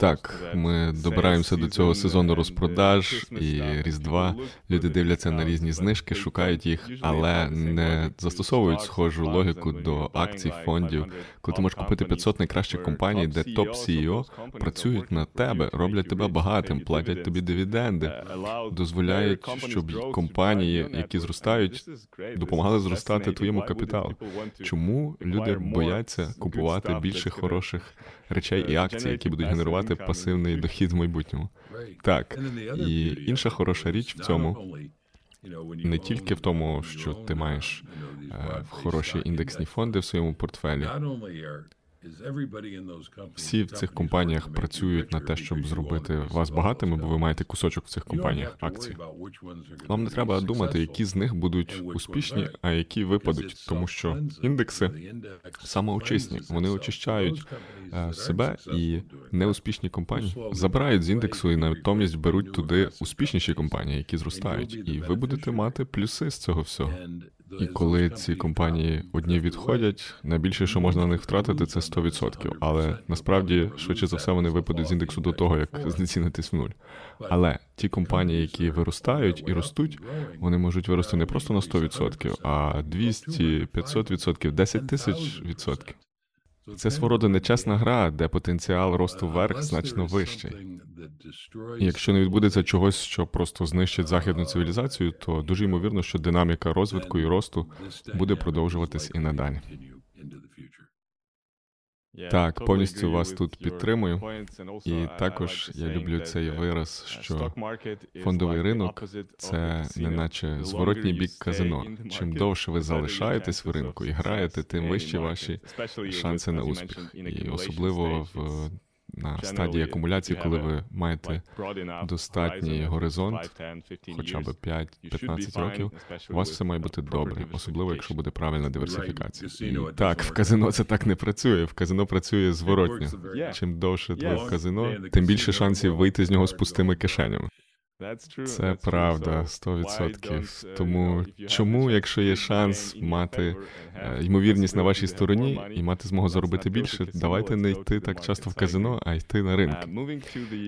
Так, ми добираємося до цього сезону розпродаж і Різдва. Люди дивляться на різні знижки, шукають їх, але не застосовують схожу логіку до акцій, фондів. Коли ти можеш купити п'ятсот найкращих компаній, де топ-сі і о працюють на тебе, роблять тебе багатим, платять тобі дивіденди, дозволяють, щоб компанії, які зростають, допомагали зростати твоєму капіталу. Чому люди бояться купувати більше хороших речей і акцій? акції, які будуть генерувати пасивний дохід в майбутньому. Так, і інша хороша річ в цьому не тільки в тому, що ти маєш е, хороші індексні фонди в своєму портфелі. Всі в цих компаніях працюють на те, щоб зробити вас багатими, бо ви маєте кусочок в цих компаніях акцій. Вам не треба думати, які з них будуть успішні, а які випадуть, тому що індекси самоочисні. Вони очищають себе, і неуспішні компанії забирають з індексу і натомість беруть туди успішніші компанії, які зростають. І ви будете мати плюси з цього всього. І коли ці компанії одні відходять, найбільше, що можна на них втратити, це сто відсотків. Але насправді, швидше за все, вони випадуть з індексу до того, як знецінитись в нуль. Але ті компанії, які виростають і ростуть, вони можуть вирости не просто на сто відсотків, а двісті, п'ятсот відсотків, десять тисяч відсотків. Це свого роду нечесна гра, де потенціал росту вверх значно вищий. І якщо не відбудеться чогось, що просто знищить західну цивілізацію, то дуже ймовірно, що динаміка розвитку і росту буде продовжуватись і надалі. Так, повністю вас тут підтримую. І також я люблю цей вираз, що фондовий ринок – це неначе зворотній бік казино. Чим довше ви залишаєтесь в ринку і граєте, тим вищі ваші шанси на успіх. І особливо в на стадії акумуляції, коли ви маєте достатній горизонт, хоча б п'ять-п'ятнадцять років, у вас все має бути добре, особливо, якщо буде правильна диверсифікація. І так, в казино це так не працює, в казино працює зворотньо. Чим довше ти в казино, тим більше шансів вийти з нього з пустими кишенями. Це правда, сто відсотків. Тому чому, якщо є шанс мати ймовірність на вашій стороні і мати змогу заробити більше, давайте не йти так часто в казино, а йти на ринок.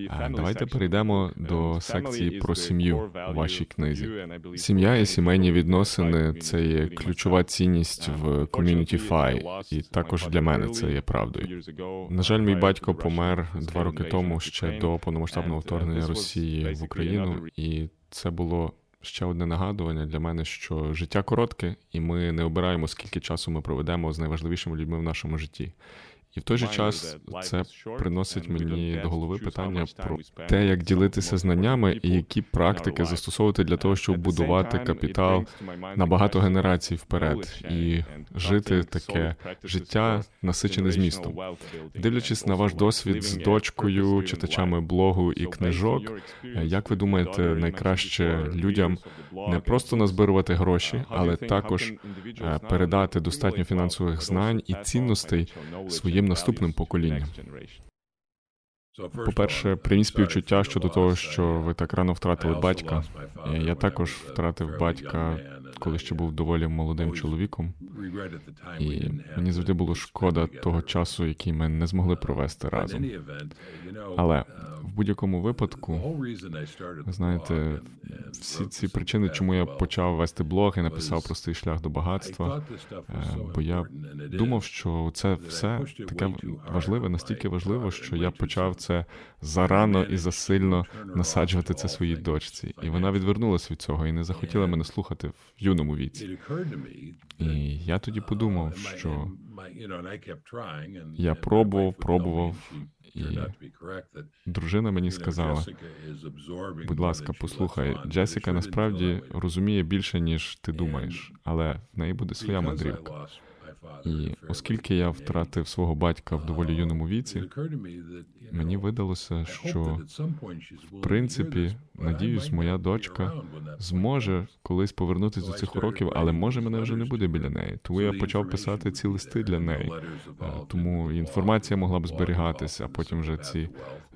А давайте перейдемо до секції про сім'ю у вашій книзі. Сім'я і сімейні відносини – це є ключова цінність в ком'юніті еф ай, і також для мене це є правдою. На жаль, мій батько помер два роки тому, ще до повномасштабного вторгнення Росії в Україну. І це було ще одне нагадування для мене, що життя коротке, і ми не обираємо, скільки часу ми проведемо з найважливішими людьми в нашому житті. І в той же час це приносить мені до голови питання про те, як ділитися знаннями і які практики застосовувати для того, щоб будувати капітал на багато генерацій вперед і жити таке життя, насичене змістом. Дивлячись на ваш досвід з дочкою, читачами блогу і книжок, як ви думаєте, найкраще людям не просто назбирувати гроші, але також передати достатньо фінансових знань і цінностей своїм наступним поколінням? По-перше, приніс співчуття щодо того, що ви так рано втратили батька. Я також втратив батька, коли ще був доволі молодим чоловіком. І мені завжди було шкода того часу, який ми не змогли провести разом. Але в будь-якому випадку, знаєте, всі ці причини, чому я почав вести блог і написав «Простий шлях до багатства», бо я думав, що це все таке важливе, настільки важливо, що я почав це зарано і засильно насаджувати це своїй дочці. І вона відвернулася від цього і не захотіла мене слухати в юному віці. І я тоді подумав, що я пробував, пробував, і дружина мені сказала, будь ласка, послухай, Джесіка насправді розуміє більше, ніж ти думаєш, але в неї буде своя мандрівка. І оскільки я втратив свого батька в доволі юному віці, мені видалося, що, в принципі, надіюсь, моя дочка зможе колись повернутися до цих уроків, але, може, мене вже не буде біля неї. Тому я почав писати ці листи для неї. Тому інформація могла б зберігатися, а потім вже ці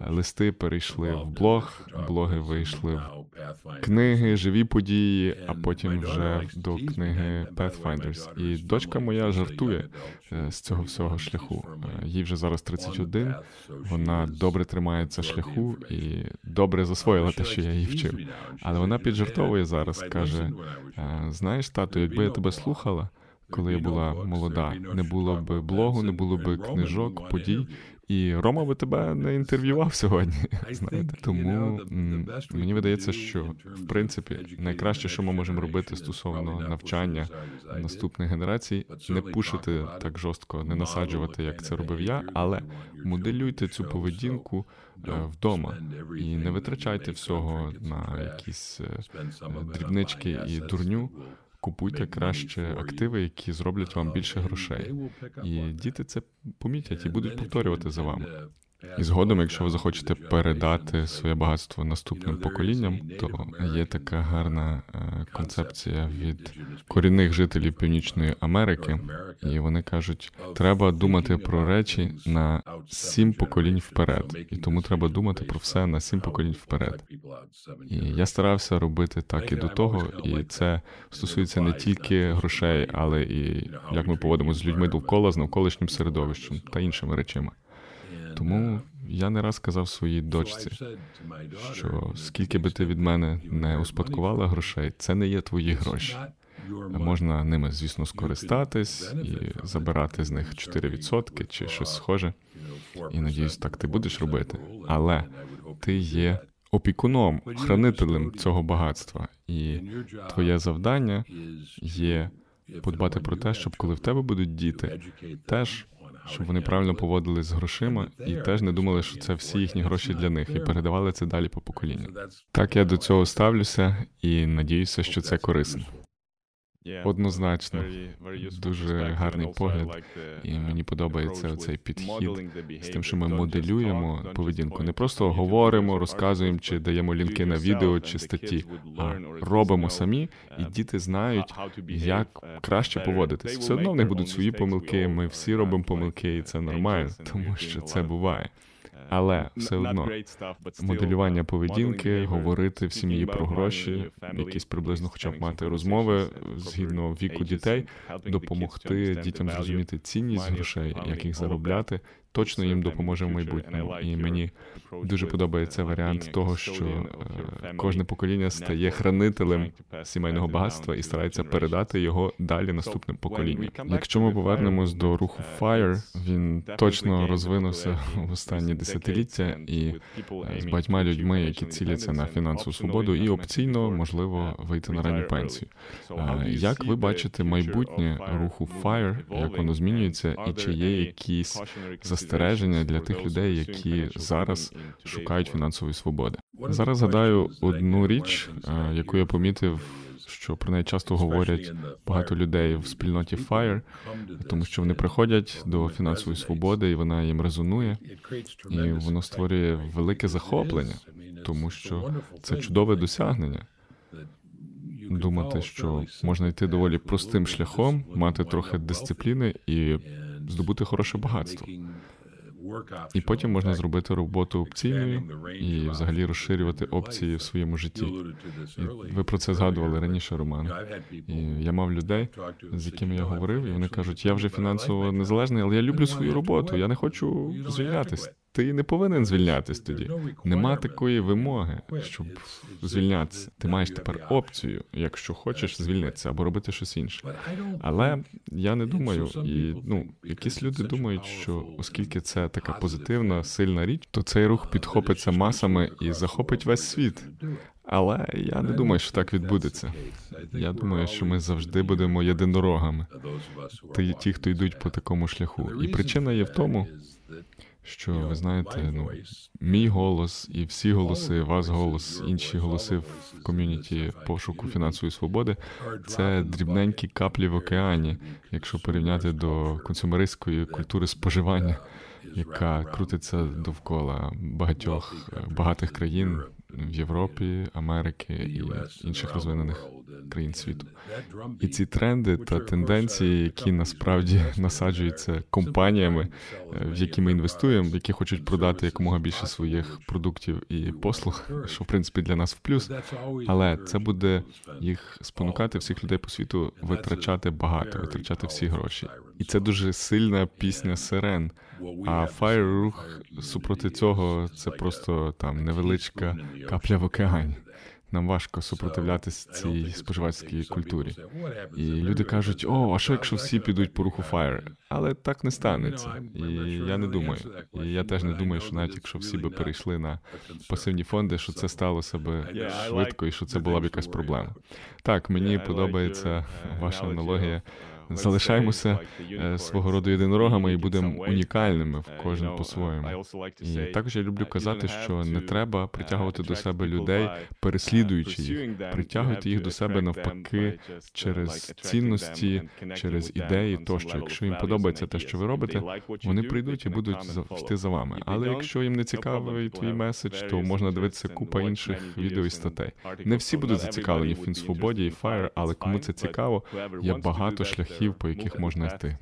листи перейшли в блог, блоги вийшли в книги, живі події, а потім вже до книги Pathfinders. І дочка моя жартує з цього всього шляху. Їй вже зараз тридцять один, вона добре тримається шляху і добре засвоїла те, що я її вчив. Але вона піджартовує зараз, каже, знаєш, тату, якби я тебе слухала, коли я була молода, не було б блогу, не було б книжок, подій, І Рома би тебе не інтерв'ював сьогодні, знаєте, тому мені видається, що, в принципі, найкраще, що ми можемо робити стосовно навчання наступних генерацій, не пушити так жорстко, не насаджувати, як це робив я, але моделюйте цю поведінку вдома і не витрачайте всього на якісь дрібнички і дурню. Купуйте краще активи, які зроблять вам більше грошей. І діти це помітять і будуть повторювати за вами. І згодом, якщо ви захочете передати своє багатство наступним поколінням, то є така гарна концепція від корінних жителів Північної Америки, і вони кажуть, треба думати про речі на сім поколінь вперед, і тому треба думати про все на сім поколінь вперед. І я старався робити так і до того, і це стосується не тільки грошей, але і як ми поводимося з людьми довкола, з навколишнім середовищем та іншими речами. Тому я не раз казав своїй дочці, що скільки би ти від мене не успадкувала грошей, це не є твої гроші. Можна ними, звісно, скористатись і забирати з них чотири відсотки чи щось схоже. І, надіюсь, так ти будеш робити. Але ти є опікуном, хранителем цього багатства. І твоє завдання є подбати про те, щоб коли в тебе будуть діти, теж щоб вони правильно поводились з грошима і теж не думали, що це всі їхні гроші для них, і передавали це далі по поколінню. Так я до цього ставлюся і надіюся, що це корисно. Однозначно, дуже гарний погляд, і мені подобається цей підхід з тим, що ми моделюємо поведінку. Не просто говоримо, розказуємо, чи даємо лінки на відео, чи статті, а робимо самі, і діти знають, як краще поводитись. Все одно в них будуть свої помилки, ми всі робимо помилки, і це нормально, тому що це буває. Але все одно, моделювання поведінки, говорити в сім'ї про гроші, якісь приблизно хоча б мати розмови згідно віку дітей, допомогти дітям зрозуміти цінність грошей, як їх заробляти, точно їм допоможе в майбутньому. І мені дуже подобається варіант того, що кожне покоління стає хранителем сімейного багатства і старається передати його далі наступним поколінням. Якщо ми повернемось до руху FIRE, він точно розвинувся в останні десятиліття, і з багатьма людьми, які ціляться на фінансову свободу і опційно, можливо, вийти на ранню пенсію. Як ви бачите майбутнє руху FIRE, як воно змінюється, і чи є якісь застереження для тих людей, які зараз шукають фінансової свободи? Зараз згадаю одну річ, яку я помітив, що про неї часто говорять багато людей в спільноті FIRE, тому що вони приходять до фінансової свободи, і вона їм резонує, і воно створює велике захоплення, тому що це чудове досягнення. Думати, що можна йти доволі простим шляхом, мати трохи дисципліни і здобути хороше багатство. І потім можна зробити роботу опційною і взагалі розширювати опції в своєму житті. І ви про це згадували раніше, Роман. І я мав людей, з якими я говорив, і вони кажуть, я вже фінансово незалежний, але я люблю свою роботу, я не хочу звільнятись. Ти не повинен звільнятись тоді. Нема такої вимоги, щоб звільнятися. Ти маєш тепер опцію, якщо хочеш звільнитися або робити щось інше. Але я не думаю, і ну, якісь люди думають, що оскільки це така позитивна, сильна річ, то цей рух підхопиться масами і захопить весь світ. Але я не думаю, що так відбудеться. Я думаю, що ми завжди будемо єдинорогами. Ти ті, хто йдуть по такому шляху. І причина є в тому, що, ви знаєте, ну, мій голос і всі голоси, ваш голос, інші голоси в ком'юніті пошуку фінансової свободи – це дрібненькі каплі в океані, якщо порівняти до консюмеристської культури споживання, яка крутиться довкола багатьох багатих країн в Європі, Америки і інших розвинених країн світу. І ці тренди та тенденції, які насправді насаджуються компаніями, в які ми інвестуємо, які хочуть продати якомога більше своїх продуктів і послуг, що, в принципі, для нас в плюс, але це буде їх спонукати всіх людей по світу витрачати багато, витрачати всі гроші. І це дуже сильна пісня сирен. А FIRE рух супроти цього – це просто там невеличка капля в океані. Нам важко супротивлятись цій споживацькій культурі. І люди кажуть, о, а що якщо всі підуть по руху FIRE? Але так не станеться. І я не думаю. І я теж не думаю, що навіть якщо всі би перейшли на пасивні фонди, що це сталося би швидко і що це була б якась проблема. Так, мені подобається ваша аналогія. Залишаємося свого роду єдинорогами і будемо унікальними, в кожен по-своєму. І також я люблю казати, що не треба притягувати до себе людей, переслідуючи їх. Притягуйте їх до себе навпаки через цінності, через ідеї тощо. Якщо їм подобається те, що ви робите, вони прийдуть і будуть йти за вами. Але якщо їм не цікавий твій меседж, то можна дивитися купа інших відео і статей. Не всі будуть зацікавлені в Фінсвободі і FIRE, але кому це цікаво, є багато шляхів, по яких можна йти.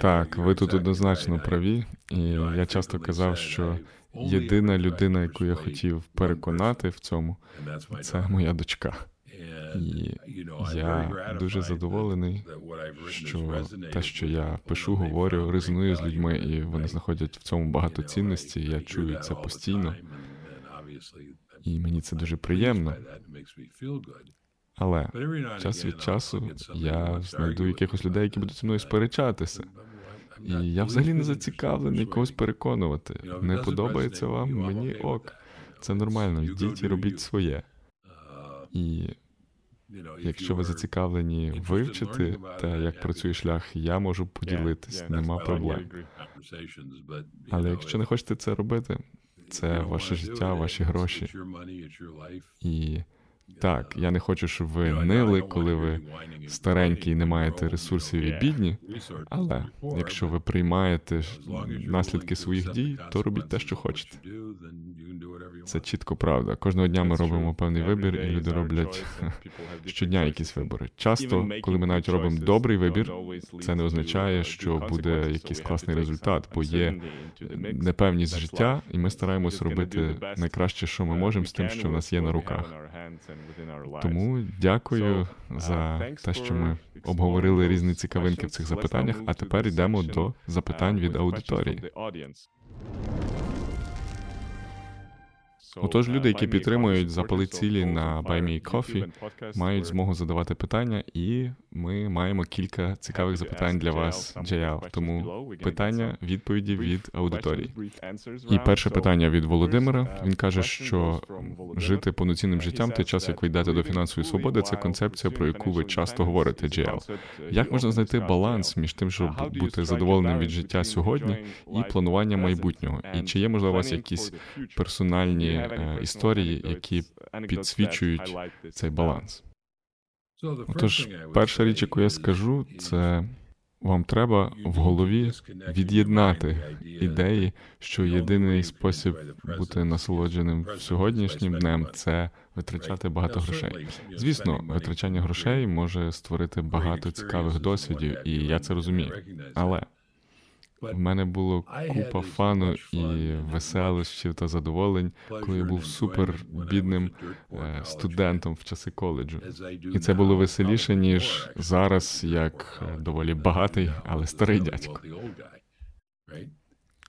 Так, ви тут однозначно праві. І я часто казав, що єдина людина, яку я хотів переконати в цьому, це моя дочка. І я дуже задоволений, що те, що я пишу, говорю, резонує з людьми, і вони знаходять в цьому багато цінності, я чую це постійно. І мені це дуже приємно. Але час від часу я знайду якихось людей, які будуть зі мною сперечатися. І я взагалі не зацікавлений когось переконувати. Не подобається вам, мені ок. Це нормально, йдіть і робіть своє. І якщо ви зацікавлені вивчити те, як працює шлях, я можу поділитись, нема проблем. Але якщо не хочете це робити, це ваше життя, ваші гроші. І... Так, я не хочу, щоб ви нили, коли ви старенькі і не маєте ресурсів і бідні, але якщо ви приймаєте наслідки своїх дій, то робіть те, що хочете. Це чітко правда. Кожного дня ми робимо певний вибір, і люди роблять щодня якісь вибори. Часто, коли ми навіть робимо добрий вибір, це не означає, що буде якийсь класний результат, бо є непевність життя, і ми стараємось робити найкраще, що ми можемо з тим, що в нас є на руках. Тому дякую за те, що ми обговорили різні цікавинки в цих запитаннях, а тепер йдемо до запитань від аудиторії. Отож, люди, які підтримують запали цілі на Buy Me Coffee, мають змогу задавати питання, і ми маємо кілька цікавих запитань для вас, джей ел. Тому питання, відповіді від аудиторії. І перше питання від Володимира. Він каже, що жити повноцінним життям, той час, як ви йдете до фінансової свободи, це концепція, про яку ви часто говорите, джей ел. Як можна знайти баланс між тим, щоб бути задоволеним від життя сьогодні і планування майбутнього? І чи є, можливо, у вас якісь персональні історії, які підсвічують цей баланс. Отож, перша річ, яку я скажу, це вам треба в голові від'єднати ідеї, що єдиний спосіб бути насолодженим сьогоднішнім днем – це витрачати багато грошей. Звісно, витрачання грошей може створити багато цікавих досвідів, і я це розумію. Але в мене було купа фану і веселощів та задоволень, коли я був супербідним студентом в часи коледжу. І це було веселіше, ніж зараз, як доволі багатий, але старий дядько.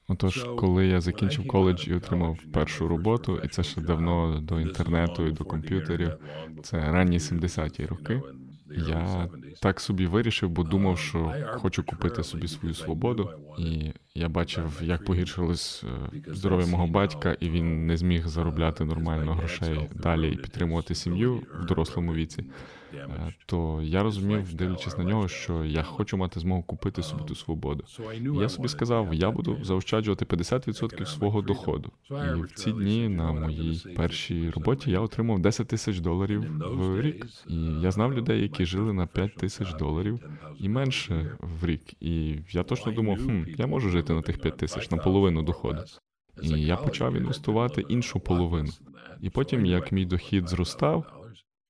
Отож, коли я закінчив коледж і отримав першу роботу, і це ще давно до інтернету і до комп'ютерів, це ранні сімдесяті роки, я так собі вирішив, бо думав, що хочу купити собі свою свободу. І я бачив, як погіршилось здоров'я мого батька, і він не зміг заробляти нормально грошей далі і підтримувати сім'ю в дорослому віці. То я розумів, дивлячись на нього, що я хочу мати змогу купити собі ту свободу. І я собі сказав, я буду заощаджувати п'ятдесят відсотків свого доходу. І в ці дні на моїй першій роботі я отримав десять тисяч доларів в рік. І я знав людей, які жили на п'ять тисяч доларів і менше в рік. І я точно думав, хм, я можу жити на тих п'ять тисяч, на половину доходу. І я почав інвестувати іншу половину. І потім, як мій дохід зростав,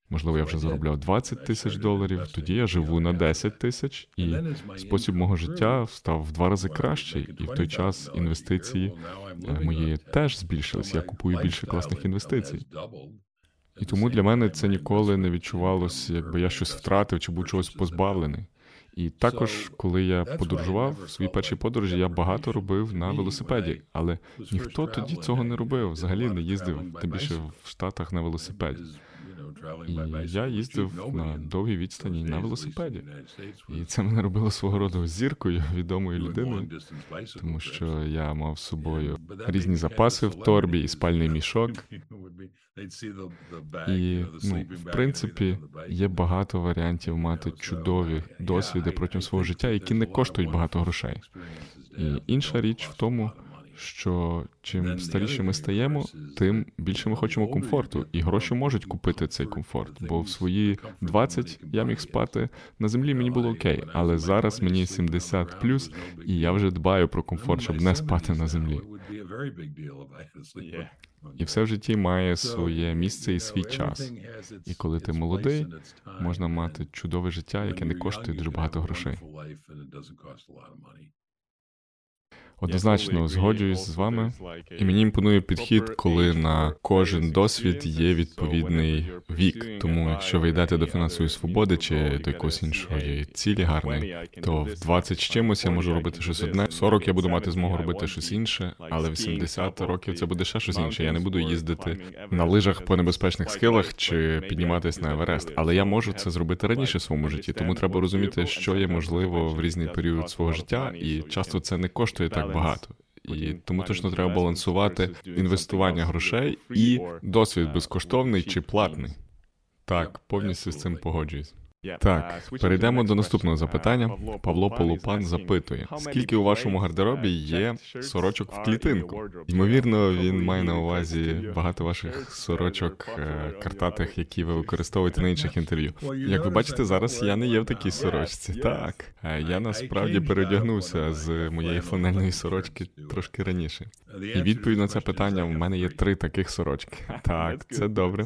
можливо, я вже заробляв двадцять тисяч доларів, тоді я живу на десять тисяч, і спосіб мого життя став в два рази кращий. І в той час інвестиції мої теж збільшились, я купую більше класних інвестицій. І тому для мене це ніколи не відчувалося, якби я щось втратив чи був чогось позбавлений. І також, коли я подорожував, в своїй першій подорожі я багато робив на велосипеді, але ніхто тоді цього не робив, взагалі не їздив, тим більше в Штатах на велосипеді. І я їздив на довгій відстані на велосипеді. І це мене робило свого роду зіркою, відомою людиною, тому що я мав з собою різні запаси в торбі і спальний мішок. І, ну, в принципі, є багато варіантів мати чудові досвіди протягом свого життя, які не коштують багато грошей. І інша річ в тому, що чим старіше ми стаємо, тим більше ми хочемо комфорту. І гроші можуть купити цей комфорт. Бо в свої двадцять я міг спати на землі, мені було окей. Але зараз мені сімдесят плюс, і я вже дбаю про комфорт, щоб не спати на землі. І все в житті має своє місце і свій час. І коли ти молодий, можна мати чудове життя, яке не коштує дуже багато грошей. Однозначно згоджуюсь з вами, і мені імпонує підхід, коли на кожен досвід є відповідний вік. Тому, якщо ви йдете до фінансової свободи чи до якоїсь іншої цілі гарної, то в двадцять з чимось я можу робити щось одне, в сорок я буду мати змогу робити щось інше, але в вісімдесят років це буде ще щось інше. Я не буду їздити на лижах по небезпечних схилах чи підніматись на Еверест, але я можу це зробити раніше в своєму житті, тому треба розуміти, що є можливо в різний період свого життя, і часто це не коштує так багато. І тому точно треба балансувати інвестування грошей і досвід безкоштовний чи платний. Так, повністю з цим погоджуюсь. Так, перейдемо до наступного запитання. Павло Полупан запитує, скільки у вашому гардеробі є сорочок в клітинку? Ймовірно, він має на увазі багато ваших сорочок картатих, які ви використовуєте на інших інтерв'ю. Як ви бачите, зараз я не є в такій сорочці. Так, я насправді переодягнувся з моєї фланельної сорочки трошки раніше. І відповідь на це питання, в мене є три таких сорочки. Так, це добре.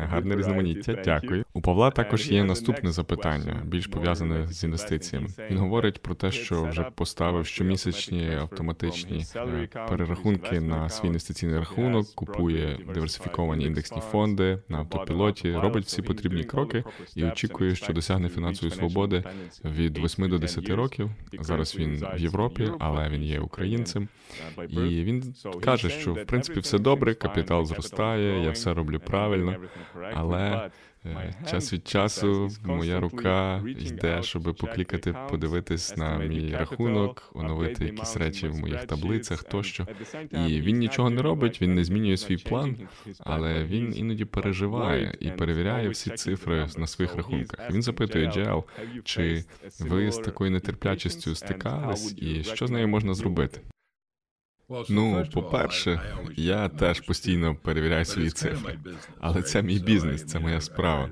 Гарне різноманіття, дякую. У Павла також є наступне запитання, більш пов'язане з інвестиціями. Він говорить про те, що вже поставив щомісячні автоматичні перерахунки на свій інвестиційний рахунок, купує диверсифіковані індексні фонди на автопілоті, робить всі потрібні кроки і очікує, що досягне фінансової свободи від восьми до десяти років. Зараз він в Європі, але він є українцем. І він каже, що в принципі все добре, капітал зростає, я все роблю правильно, але... Час від часу моя рука йде, щоб поклікати, подивитись на мій рахунок, оновити якісь речі в моїх таблицях тощо. І він нічого не робить, він не змінює свій план, але він іноді переживає і перевіряє всі цифри на своїх рахунках. Він запитує джей ел, чи ви з такою нетерплячістю стикались і що з нею можна зробити? Ну, по-перше, я теж постійно перевіряю свої цифри, але це мій бізнес, це моя справа.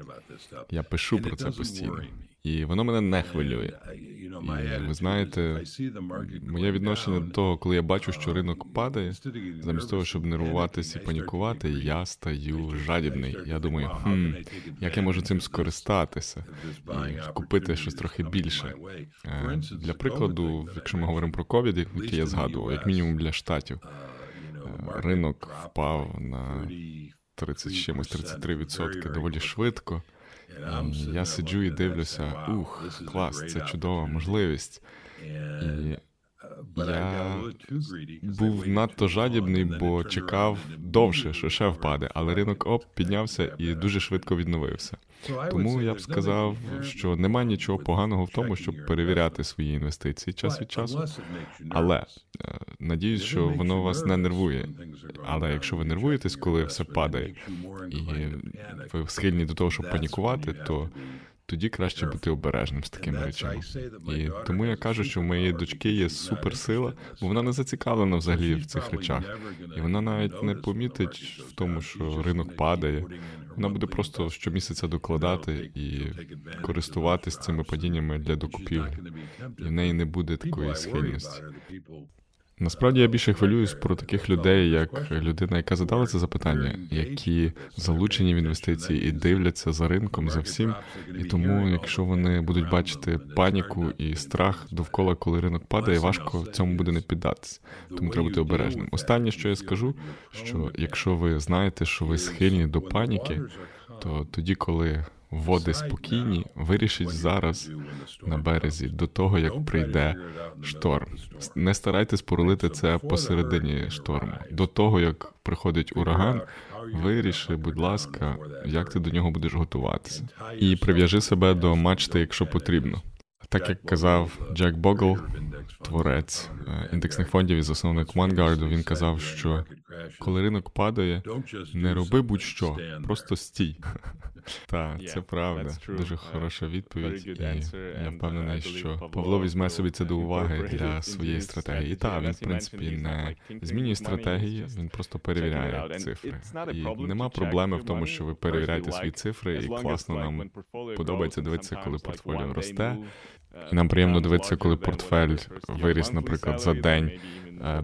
Я пишу про це постійно, і воно мене не хвилює. І, ви знаєте, моє відношення до того, коли я бачу, що ринок падає, замість того, щоб нервуватися і панікувати, я стаю жадібний. Я думаю, хм, як я можу цим скористатися і купити щось трохи більше. Для прикладу, якщо ми говоримо про ковід, який я згадував, як мінімум для Штатів, ринок впав на тридцять чимось, тридцять три відсотки доволі швидко. І я сиджу і дивлюся, ух, клас, це чудова можливість. І я був надто жадібний, бо чекав довше, що ще впаде, але ринок оп, піднявся і дуже швидко відновився. Тому я б сказав, що нема нічого поганого в тому, щоб перевіряти свої інвестиції час від часу. Але надіюсь, що воно вас не нервує. Але якщо ви нервуєтесь, коли все падає, і ви схильні до того, щоб панікувати, то тоді краще бути обережним з такими речами. І тому я кажу, що в моєї дочки є суперсила, бо вона не зацікавлена взагалі в цих речах. І вона навіть не помітить в тому, що ринок падає. Вона буде просто щомісяця докладати і користуватись цими падіннями для докупівлі. І в неї не буде такої схильності. Насправді я більше хвилююсь про таких людей, як людина, яка задала це запитання, які залучені в інвестиції і дивляться за ринком, за всім. І тому, якщо вони будуть бачити паніку і страх довкола, коли ринок падає, важко цьому буде не піддатися. Тому треба бути обережним. Останнє, що я скажу, що якщо ви знаєте, що ви схильні до паніки, то тоді, коли води спокійні, вирішіть зараз на березі, до того, як прийде шторм. Не старайтесь порулити це посередині шторму. До того, як приходить ураган, виріши, будь ласка, як ти до нього будеш готуватися. І прив'яжи себе до мачти, якщо потрібно. Так, як казав Джек Богл, творець індексних фондів і засновник Вангарду, він казав, що коли ринок падає, не роби будь-що, просто стій. Так, це правда. Дуже хороша відповідь. І я впевнений, що Павло візьме собі це до уваги для своєї стратегії. І так, він, в принципі, не змінює стратегії, він просто перевіряє цифри. І нема проблеми в тому, що ви перевіряєте свої цифри, і класно нам подобається дивитися, коли портфоліо росте. І нам приємно дивитися, коли портфель виріс, наприклад, за день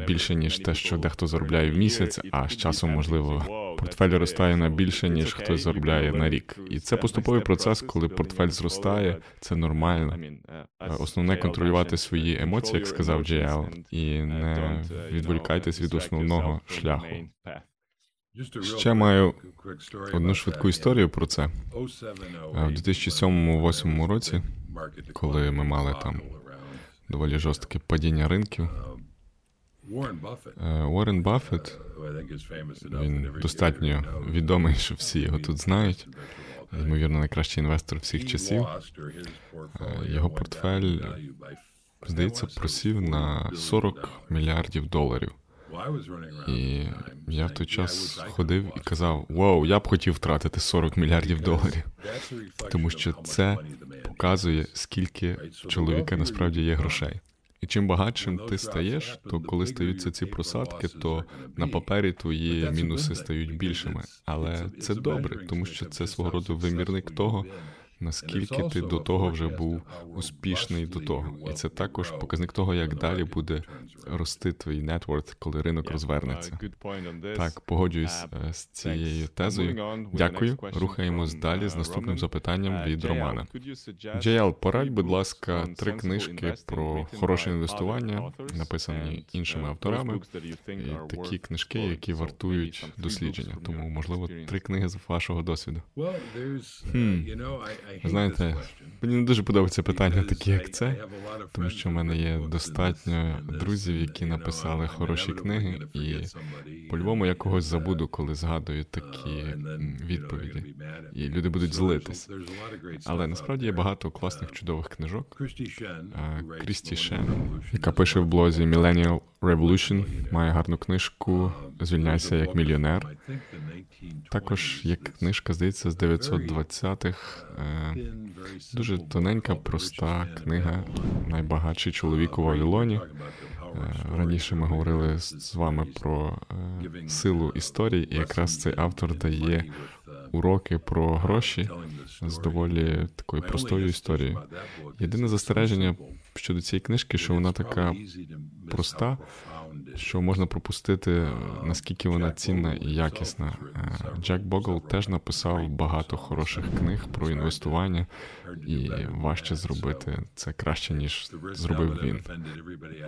більше, ніж те, що дехто заробляє в місяць, а з часом, можливо, портфель зростає на більше, ніж хтось заробляє на рік. І це поступовий процес, коли портфель зростає, це нормально. Основне – контролювати свої емоції, як сказав джей ел, і не відволікайтесь від основного шляху. Ще маю одну швидку історію про це. В дві тисячі сьомому-дві тисячі восьмому році, коли ми мали там доволі жорстке падіння ринків, Уоррен Баффет, він достатньо відомий, що всі його тут знають, ймовірно, найкращий інвестор всіх часів, його портфель, здається, просів на сорок мільярдів доларів. І я в той час ходив і казав, вау, я б хотів втратити сорок мільярдів доларів. Тому що це показує, скільки в чоловіка насправді є грошей. І чим багатшим ти стаєш, то коли стаються ці просадки, то на папері твої мінуси стають більшими. Але це добре, тому що це свого роду вимірник того, наскільки ти до того вже був успішний до того. І це також показник того, як далі буде рости твій нетворд, коли ринок розвернеться. Так, погоджуюсь з цією тезою. Дякую. Рухаємось далі з наступним запитанням від Романа. джей ел, порадь, будь ласка, три книжки про хороше інвестування, написані іншими авторами, і такі книжки, які вартують дослідження. Тому, можливо, три книги з вашого досвіду. Хм. Знаєте, мені не дуже подобаються питання такі, як це, тому що в мене є достатньо друзів, які написали хороші книги, і по-любому я когось забуду, коли згадую такі відповіді, і люди будуть злитись. Але насправді є багато класних, чудових книжок. Крісті Шен, яка пише в блозі Millennial Revolution, має гарну книжку «Звільняйся як мільйонер». Також є книжка, здається, з дев'ятсот двадцятих, дуже тоненька, проста книга «Найбагатший чоловік у Вавилоні». Раніше ми говорили з вами про силу історій, і якраз цей автор дає уроки про гроші з доволі такою простою історією. Єдине застереження щодо цієї книжки, що вона така проста, що можна пропустити, наскільки вона цінна і якісна. Джек Богл теж написав багато хороших книг про інвестування, і важче зробити це краще, ніж зробив він.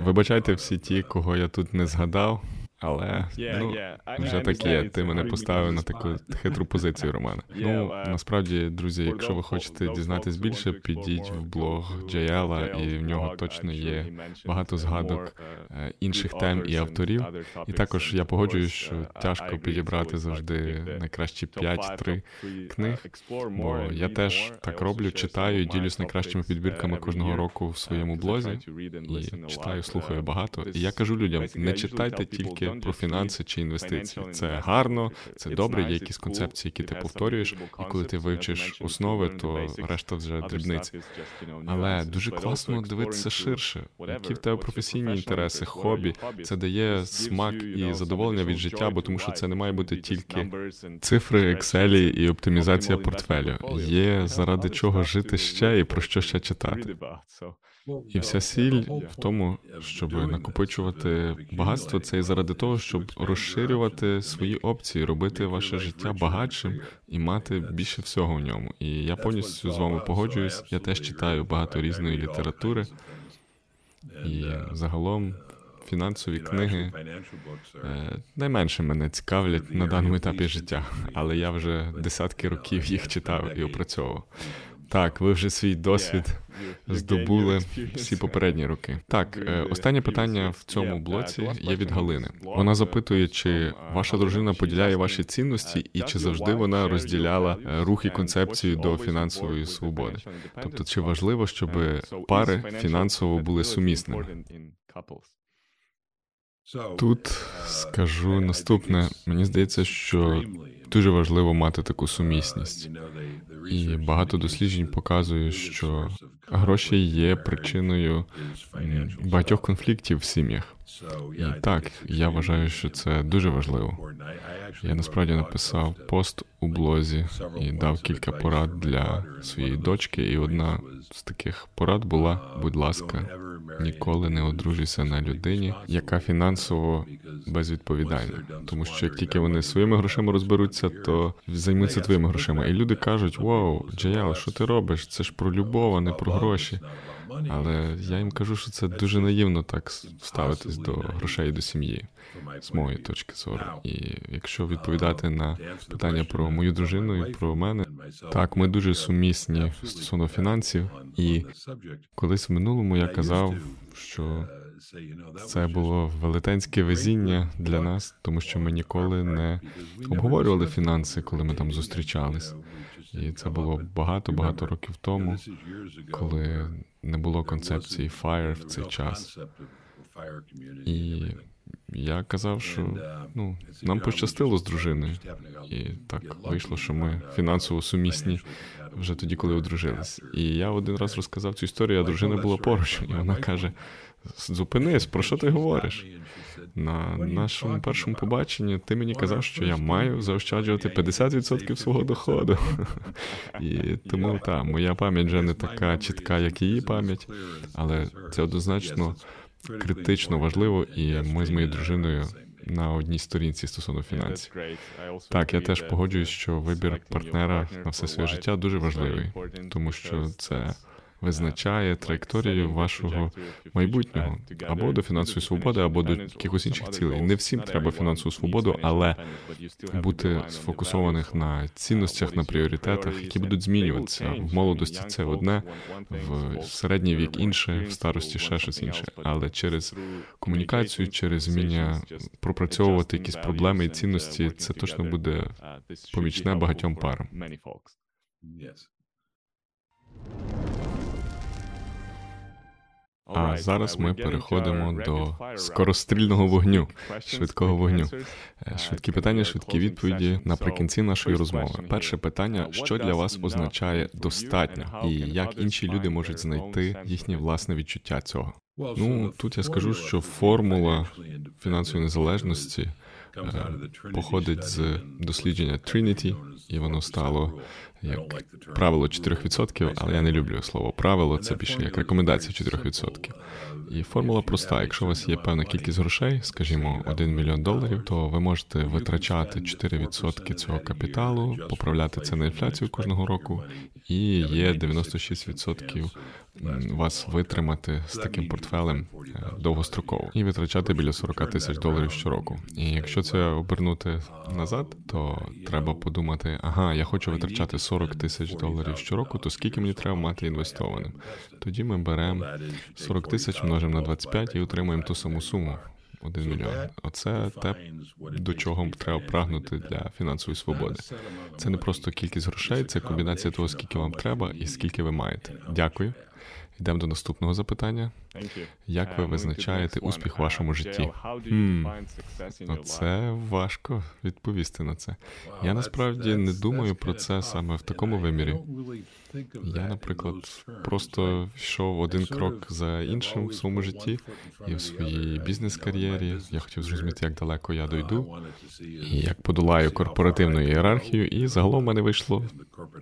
Вибачайте всі ті, кого я тут не згадав, але ну, вже так є. Ти мене поставив на таку хитру позицію, Романе. Ну, насправді, друзі, якщо ви хочете дізнатись більше, підіть в блог джей ел, і в нього точно є багато згадок інших тем і авторів. І також я погоджуюсь, що тяжко підібрати завжди найкращі п'ять-три книг, бо я теж так роблю, читаю, ділюсь найкращими підбірками кожного року в своєму блозі, і читаю, слухаю багато. І я кажу людям, не читайте тільки про фінанси чи інвестиції. Це гарно, це добре, є якісь концепції, які ти повторюєш, і коли ти вивчиш основи, то решта вже дрібниці. Але дуже класно дивитися ширше, які в тебе професійні інтереси, хобі. Це дає смак і задоволення від життя, бо тому що це не має бути тільки цифри, екселі і оптимізація портфелю. Є заради чого жити ще і про що ще читати. І вся сіль в тому, щоб накопичувати багатство, це і заради того, щоб розширювати свої опції, робити ваше життя багатшим і мати більше всього в ньому. І я повністю з вами погоджуюсь, я теж читаю багато різної літератури, і загалом фінансові книги найменше мене цікавлять на даному етапі життя, але я вже десятки років їх читав і опрацьовував. Так, ви вже свій досвід здобули всі попередні роки. Так, останнє питання в цьому блоці є від Галини. Вона запитує, чи ваша дружина поділяє ваші цінності і чи завжди вона розділяла рух і концепцію до фінансової свободи. Тобто, чи важливо, щоб пари фінансово були сумісними? Тут скажу наступне. Мені здається, що дуже важливо мати таку сумісність. І багато досліджень показує, що гроші є причиною багатьох конфліктів в сім'ях. І так, я вважаю, що це дуже важливо. Я насправді написав пост у блозі і дав кілька порад для своєї дочки, і одна з таких порад була, будь ласка, ніколи не одружуйся на людині, яка фінансово безвідповідальна. Тому що як тільки вони своїми грошима розберуться, то займуться твоїми грошима. І люди кажуть, вау, джей ел, що ти робиш? Це ж про любов, а не про гроші. Але я їм кажу, що це дуже наївно так ставитись до грошей і до сім'ї, з моєї точки зору. І якщо відповідати на питання про мою дружину і про мене, так, ми дуже сумісні стосовно фінансів. І колись в минулому я казав, що це було велетенське везіння для нас, тому що ми ніколи не обговорювали фінанси, коли ми там зустрічались. І це було багато-багато років тому, коли не було концепції FIRE в цей час. І я казав, що ну, нам пощастило з дружиною. І так вийшло, що ми фінансово сумісні вже тоді, коли одружились. І я один раз розказав цю історію, а дружина була поруч. І вона каже, зупинись, про що ти говориш? На нашому першому побаченні ти мені казав, що я маю заощаджувати п'ятдесят відсотків свого доходу. І тому, та, моя пам'ять вже не така чітка, як її пам'ять, але це однозначно критично важливо, і ми з моєю дружиною на одній сторінці стосовно фінансів. Так, я теж погоджуюсь, що вибір партнера на все своє життя дуже важливий, тому що це визначає траєкторію вашого майбутнього, або до фінансової свободи, або до якихось інших цілей. Не всім треба фінансову свободу, але бути сфокусованих на цінностях, на пріоритетах, які будуть змінюватися. В молодості це одне, в середній вік інше, в старості ще щось інше. Але через комунікацію, через вміння пропрацьовувати якісь проблеми і цінності, це точно буде помічне багатьом парам. А зараз ми переходимо до скорострільного вогню, швидкого вогню. Швидкі питання, швидкі відповіді наприкінці нашої розмови. Перше питання, що для вас означає «достатньо» і як інші люди можуть знайти їхнє власне відчуття цього? Ну, тут я скажу, що формула фінансової незалежності походить з дослідження Trinity, і воно стало як правило чотири відсотки, але я не люблю слово «правило», це більше як рекомендація чотири відсотки. І формула проста. Якщо у вас є певна кількість грошей, скажімо, один мільйон доларів, то ви можете витрачати чотири відсотки цього капіталу, поправляти це на інфляцію кожного року, і є дев'яносто шість відсотків вас витримати з таким портфелем довгостроково і витрачати біля сорок тисяч доларів щороку. І якщо це обернути назад, то треба подумати, ага, я хочу витрачати сорок тисяч доларів щороку, то скільки мені треба мати інвестованим? Тоді ми беремо сорок тисяч, множимо на двадцять п'ять і отримуємо ту саму суму. Один мільйон. Оце те, до чого треба прагнути для фінансової свободи. Це не просто кількість грошей, це комбінація того, скільки вам треба і скільки ви маєте. Дякую. Йдемо до наступного запитання. Як ви визначаєте успіх у вашому житті? Хм, оце важко відповісти на це. Я насправді не думаю про це саме в такому вимірі. Я, наприклад, просто йшов один крок за іншим в своєму житті і в своїй бізнес-кар'єрі. Я хотів зрозуміти, як далеко я дойду, і як подолаю корпоративну ієрархію, і загалом в мене вийшло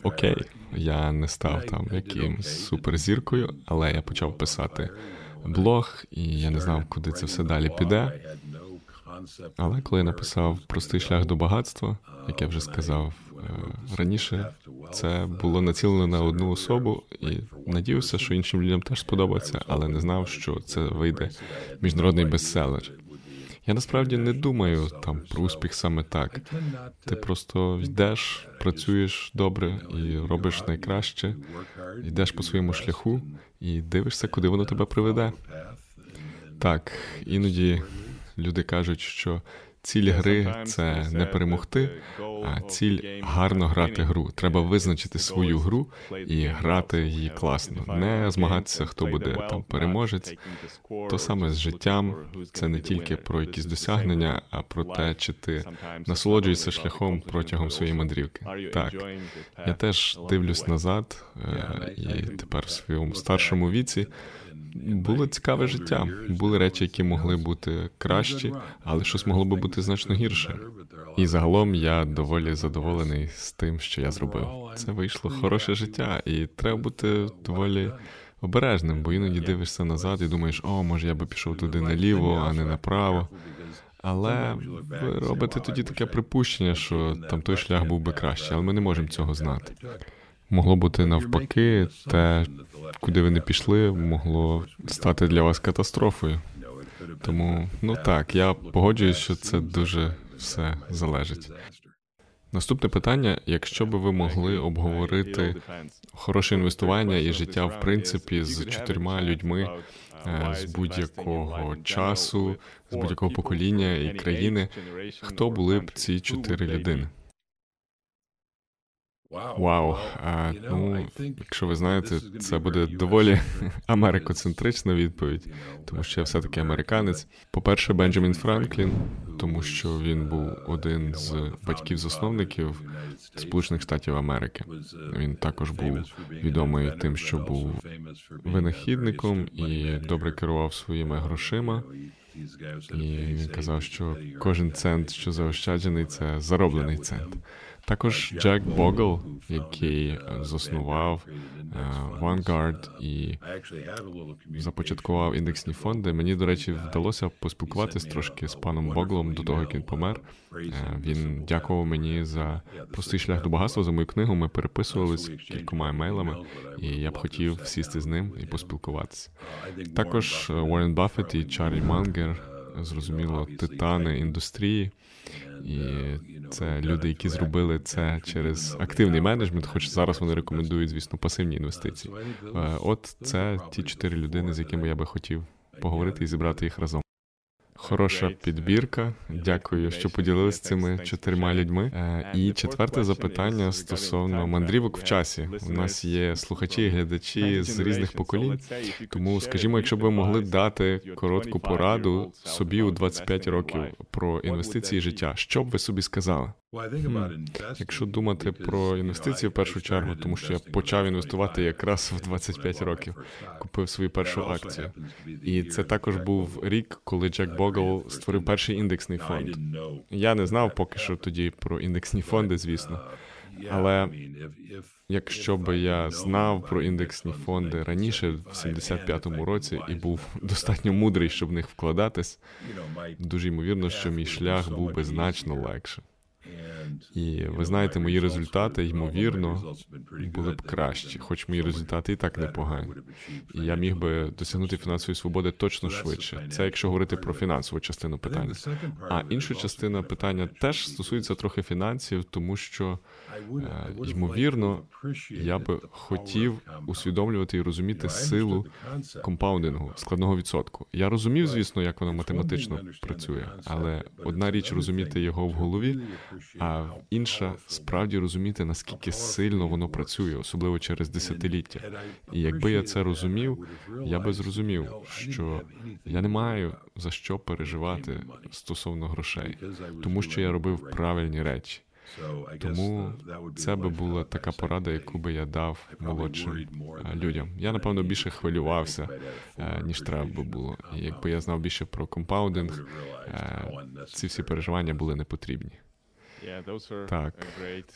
окей. Я не став там якимсь суперзіркою, але я почав писати блог, і я не знав, куди це все далі піде. Але коли я написав «Простий шлях до багатства», як я вже сказав раніше, це було націлено на одну особу і надіявся, що іншим людям теж сподобається, але не знав, що це вийде міжнародний бестселер. Я насправді не думаю там про успіх саме так. Ти просто йдеш, працюєш добре і робиш найкраще, йдеш по своєму шляху і дивишся, куди воно тебе приведе. Так, іноді люди кажуть, що ціль гри – це не перемогти, а ціль – гарно грати гру. Треба визначити свою гру і грати її класно. Не змагатися, хто буде там переможець. То саме з життям. Це не тільки про якісь досягнення, а про те, чи ти насолоджуєшся шляхом протягом своєї мандрівки. Так, я теж дивлюсь назад, і тепер в своєму старшому віці було цікаве життя. Були речі, які могли бути кращі, але щось могло би бути значно гірше. І загалом я доволі задоволений з тим, що я зробив. Це вийшло хороше життя, і треба бути доволі обережним, бо іноді дивишся назад і думаєш, о, може я би пішов туди наліво, а не направо. Але ви робите тоді таке припущення, що там той шлях був би краще, але ми не можемо цього знати. Могло бути навпаки, те, куди ви не пішли, могло стати для вас катастрофою. Тому, ну так, я погоджуюсь, що це дуже все залежить. Наступне питання, якщо би ви могли обговорити хороше інвестування і життя, в принципі, з чотирма людьми з будь-якого часу, з будь-якого покоління і країни, хто були б ці чотири людини? Вау, а, ну, якщо ви знаєте, це буде доволі америкоцентрична відповідь, тому що я все-таки американець. По-перше, Бенджамін Франклін, тому що він був один з батьків-засновників Сполучених Штатів Америки. Він також був відомий тим, що був винахідником і добре керував своїми грошима. І він казав, що кожен цент, що заощаджений, це зароблений цент. Також Джек Богл, який заснував Вангард uh, і започаткував індексні фонди. Мені, до речі, вдалося поспілкуватись трошки з паном Боглом до того, як він помер. Uh, він дякував мені за «Простий шлях до багатства», за мою книгу. Ми переписувались кількома емейлами, і я б хотів сісти з ним і поспілкуватися. Також Уоррен Баффет і Чарлі Мангер, зрозуміло, титани індустрії. І це люди, які зробили це через активний менеджмент, хоч зараз вони рекомендують, звісно, пасивні інвестиції. От це ті чотири людини, з якими я би хотів поговорити і зібрати їх разом. Хороша підбірка. Дякую, що поділилися цими чотирма людьми. І четверте запитання стосовно мандрівок в часі. У нас є слухачі і глядачі з різних поколінь. Тому, скажімо, якщо б ви могли дати коротку пораду собі у двадцять п'ять років про інвестиції і життя, що б ви собі сказали? Хм. Якщо думати про інвестиції в першу чергу, тому що я почав інвестувати якраз в двадцять п'ять років, купив свою першу акцію. І це також був рік, коли Джек Богл створив перший індексний фонд. Я не знав поки що тоді про індексні фонди, звісно. Але якщо би я знав про індексні фонди раніше, в сімдесят п'ятому році, і був достатньо мудрий, щоб в них вкладатись, дуже ймовірно, що мій шлях був би значно легше. І, ви знаєте, мої результати, ймовірно, були б кращі, хоч мої результати і так непогані. І я міг би досягнути фінансової свободи точно швидше. Це якщо говорити про фінансову частину питання. А інша частина питання теж стосується трохи фінансів, тому що, ймовірно, я би хотів усвідомлювати і розуміти силу компаундингу, складного відсотку. Я розумів, звісно, як воно математично працює, але одна річ розуміти його в голові, а інша – справді розуміти, наскільки сильно воно працює, особливо через десятиліття. І якби я це розумів, я би зрозумів, що я не маю за що переживати стосовно грошей, тому що я робив правильні речі. Тому це би була така порада, яку би я дав молодшим людям. Я, напевно, більше хвилювався, ніж треба би було. І якби я знав більше про компаундинг, ці всі переживання були непотрібні. Так,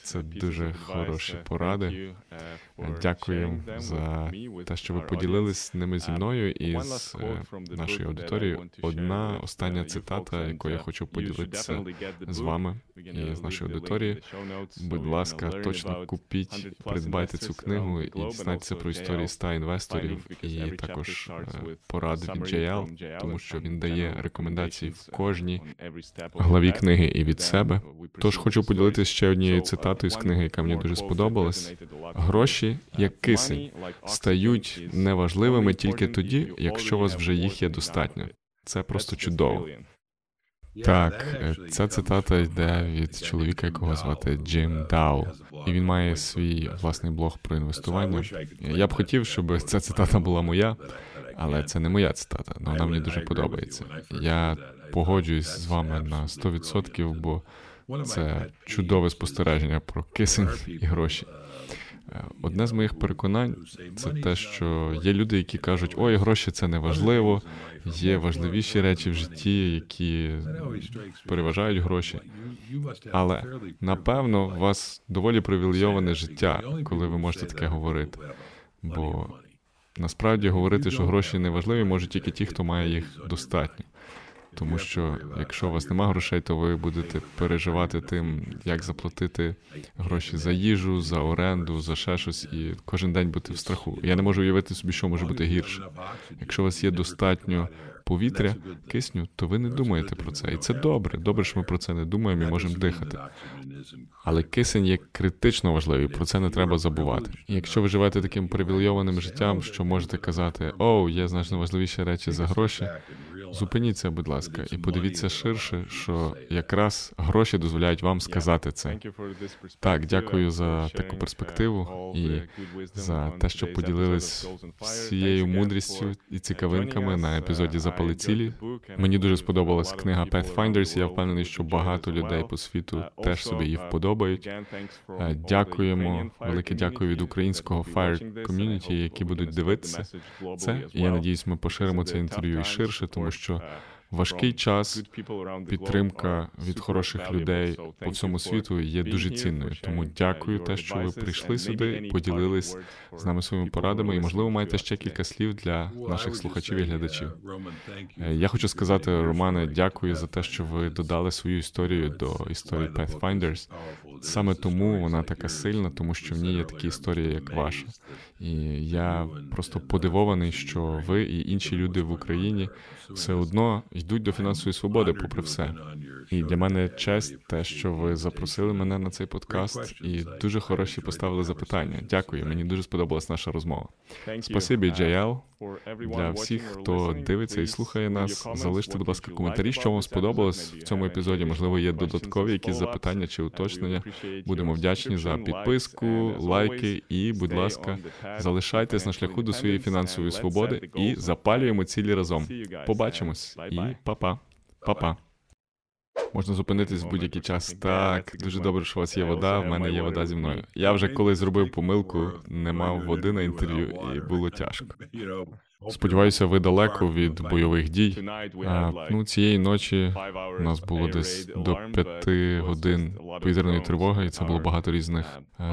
це дуже хороші поради. Дякую за те, що ви поділились ними зі мною і з нашою аудиторією. Одна остання цитата, яку я хочу поділитися з вами і з нашої аудиторії. Будь ласка, точно купіть, придбайте цю книгу і дізнайтеся про історії ста інвесторів і також порад від джей ел, тому що він дає рекомендації в кожній главі книги і від себе. Тож хочу поділитися ще однією цитатою з книги, яка мені дуже сподобалась. Гроші, як кисень, стають неважливими тільки тоді, якщо у вас вже їх є достатньо. Це просто чудово. Так, ця цитата йде від чоловіка, якого звати Джим Дау, і він має свій власний блог про інвестування. Я б хотів, щоб ця цитата була моя, але це не моя цитата, але вона мені дуже подобається. Я погоджуюсь з вами на сто відсотків, бо це чудове спостереження про кисень і гроші. Одне з моїх переконань – це те, що є люди, які кажуть, ой, гроші – це не важливо, є важливіші речі в житті, які переважають гроші. Але, напевно, у вас доволі привілейоване життя, коли ви можете таке говорити. Бо насправді говорити, що гроші не важливі, можуть тільки ті, хто має їх достатньо. Тому що, якщо у вас нема грошей, то ви будете переживати тим, як заплатити гроші за їжу, за оренду, за ще щось, і кожен день бути в страху. Я не можу уявити собі, що може бути гірше. Якщо у вас є достатньо повітря, кисню, то ви не думаєте про це. І це добре. Добре, що ми про це не думаємо і можемо дихати. Але кисень є критично важливий, про це не треба забувати. І якщо ви живете таким привілейованим життям, що можете казати, «Оу, є значно важливіші речі за гроші», зупиніться, будь ласка, і подивіться ширше, що якраз гроші дозволяють вам сказати це. Так, дякую за таку перспективу і за те, що поділились всією мудрістю і цікавинками на епізоді «Запали цілі». Мені дуже сподобалась книга Pathfinders, і я впевнений, що багато людей по світу теж собі її вподобають. Дякуємо, велике дякую від українського FIRE community, які будуть дивитися це. І я надіюсь, ми поширимо це інтерв'ю і ширше, тому що важкий час, підтримка від хороших людей по всьому світу є дуже цінною. Тому дякую те, що ви прийшли сюди, поділились з нами своїми порадами і, можливо, маєте ще кілька слів для наших слухачів і глядачів. Я хочу сказати, Романе, дякую за те, що ви додали свою історію до історії Pathfinders. Саме тому вона така сильна, тому що в ній є такі історії, як ваша. І я просто подивований, що ви і інші люди в Україні все одно йдуть до фінансової свободи, попри все. І для мене честь те, що ви запросили мене на цей подкаст, і дуже хороші поставили запитання. Дякую, мені дуже сподобалась наша розмова. Спасибі, джей ел. Для всіх, хто дивиться і слухає нас, залиште, будь ласка, коментарі, що вам сподобалось в цьому епізоді. Можливо, є додаткові якісь запитання чи уточнення. Будемо вдячні за підписку, лайки і, будь ласка, залишайтесь на шляху до своєї фінансової свободи і запалюємо цілі разом. Побачимось і па-па. Па-па. Можна зупинитись в будь-який час. Так, дуже добре, що у вас є вода, в мене є вода зі мною. Я вже колись зробив помилку, не мав води на інтерв'ю, і було тяжко. Сподіваюся, ви далеко від бойових дій. А, ну, цієї ночі у нас було десь до п'яти годин повітряної тривоги, і це було багато різних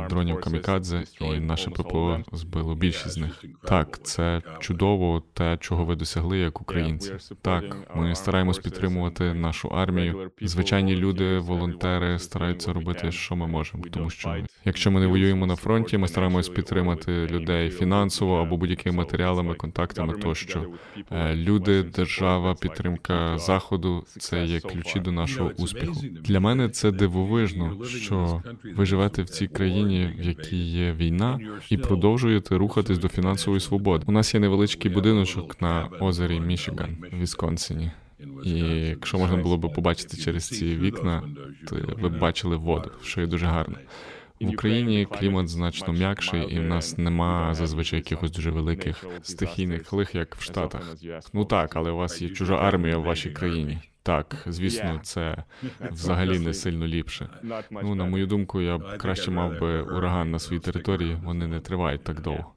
дронів камікадзе, і наше ППО збило більшість з них. Так, це чудово те, чого ви досягли як українці. Так, ми стараємось підтримувати нашу армію. Звичайні люди, волонтери стараються робити, що ми можемо, тому що якщо ми не воюємо на фронті, ми стараємось підтримати людей фінансово або будь-якими матеріалами, контактами. Тощо. Люди, держава, підтримка Заходу – це є ключі до нашого успіху. Для мене це дивовижно, що ви живете в цій країні, в якій є війна, і продовжуєте рухатись до фінансової свободи. У нас є невеличкий будиночок на озері Мішиган, в Вісконсині. І якщо можна було б побачити через ці вікна, то ви б бачили воду, що є дуже гарно. В Україні клімат значно м'якший, і в нас нема зазвичай якихось дуже великих стихійних лих, як в Штатах. Ну так, але у вас є чужа армія в вашій країні. Так, звісно, це взагалі не сильно ліпше. Ну, на мою думку, я б краще мав би ураган на своїй території, вони не тривають так довго.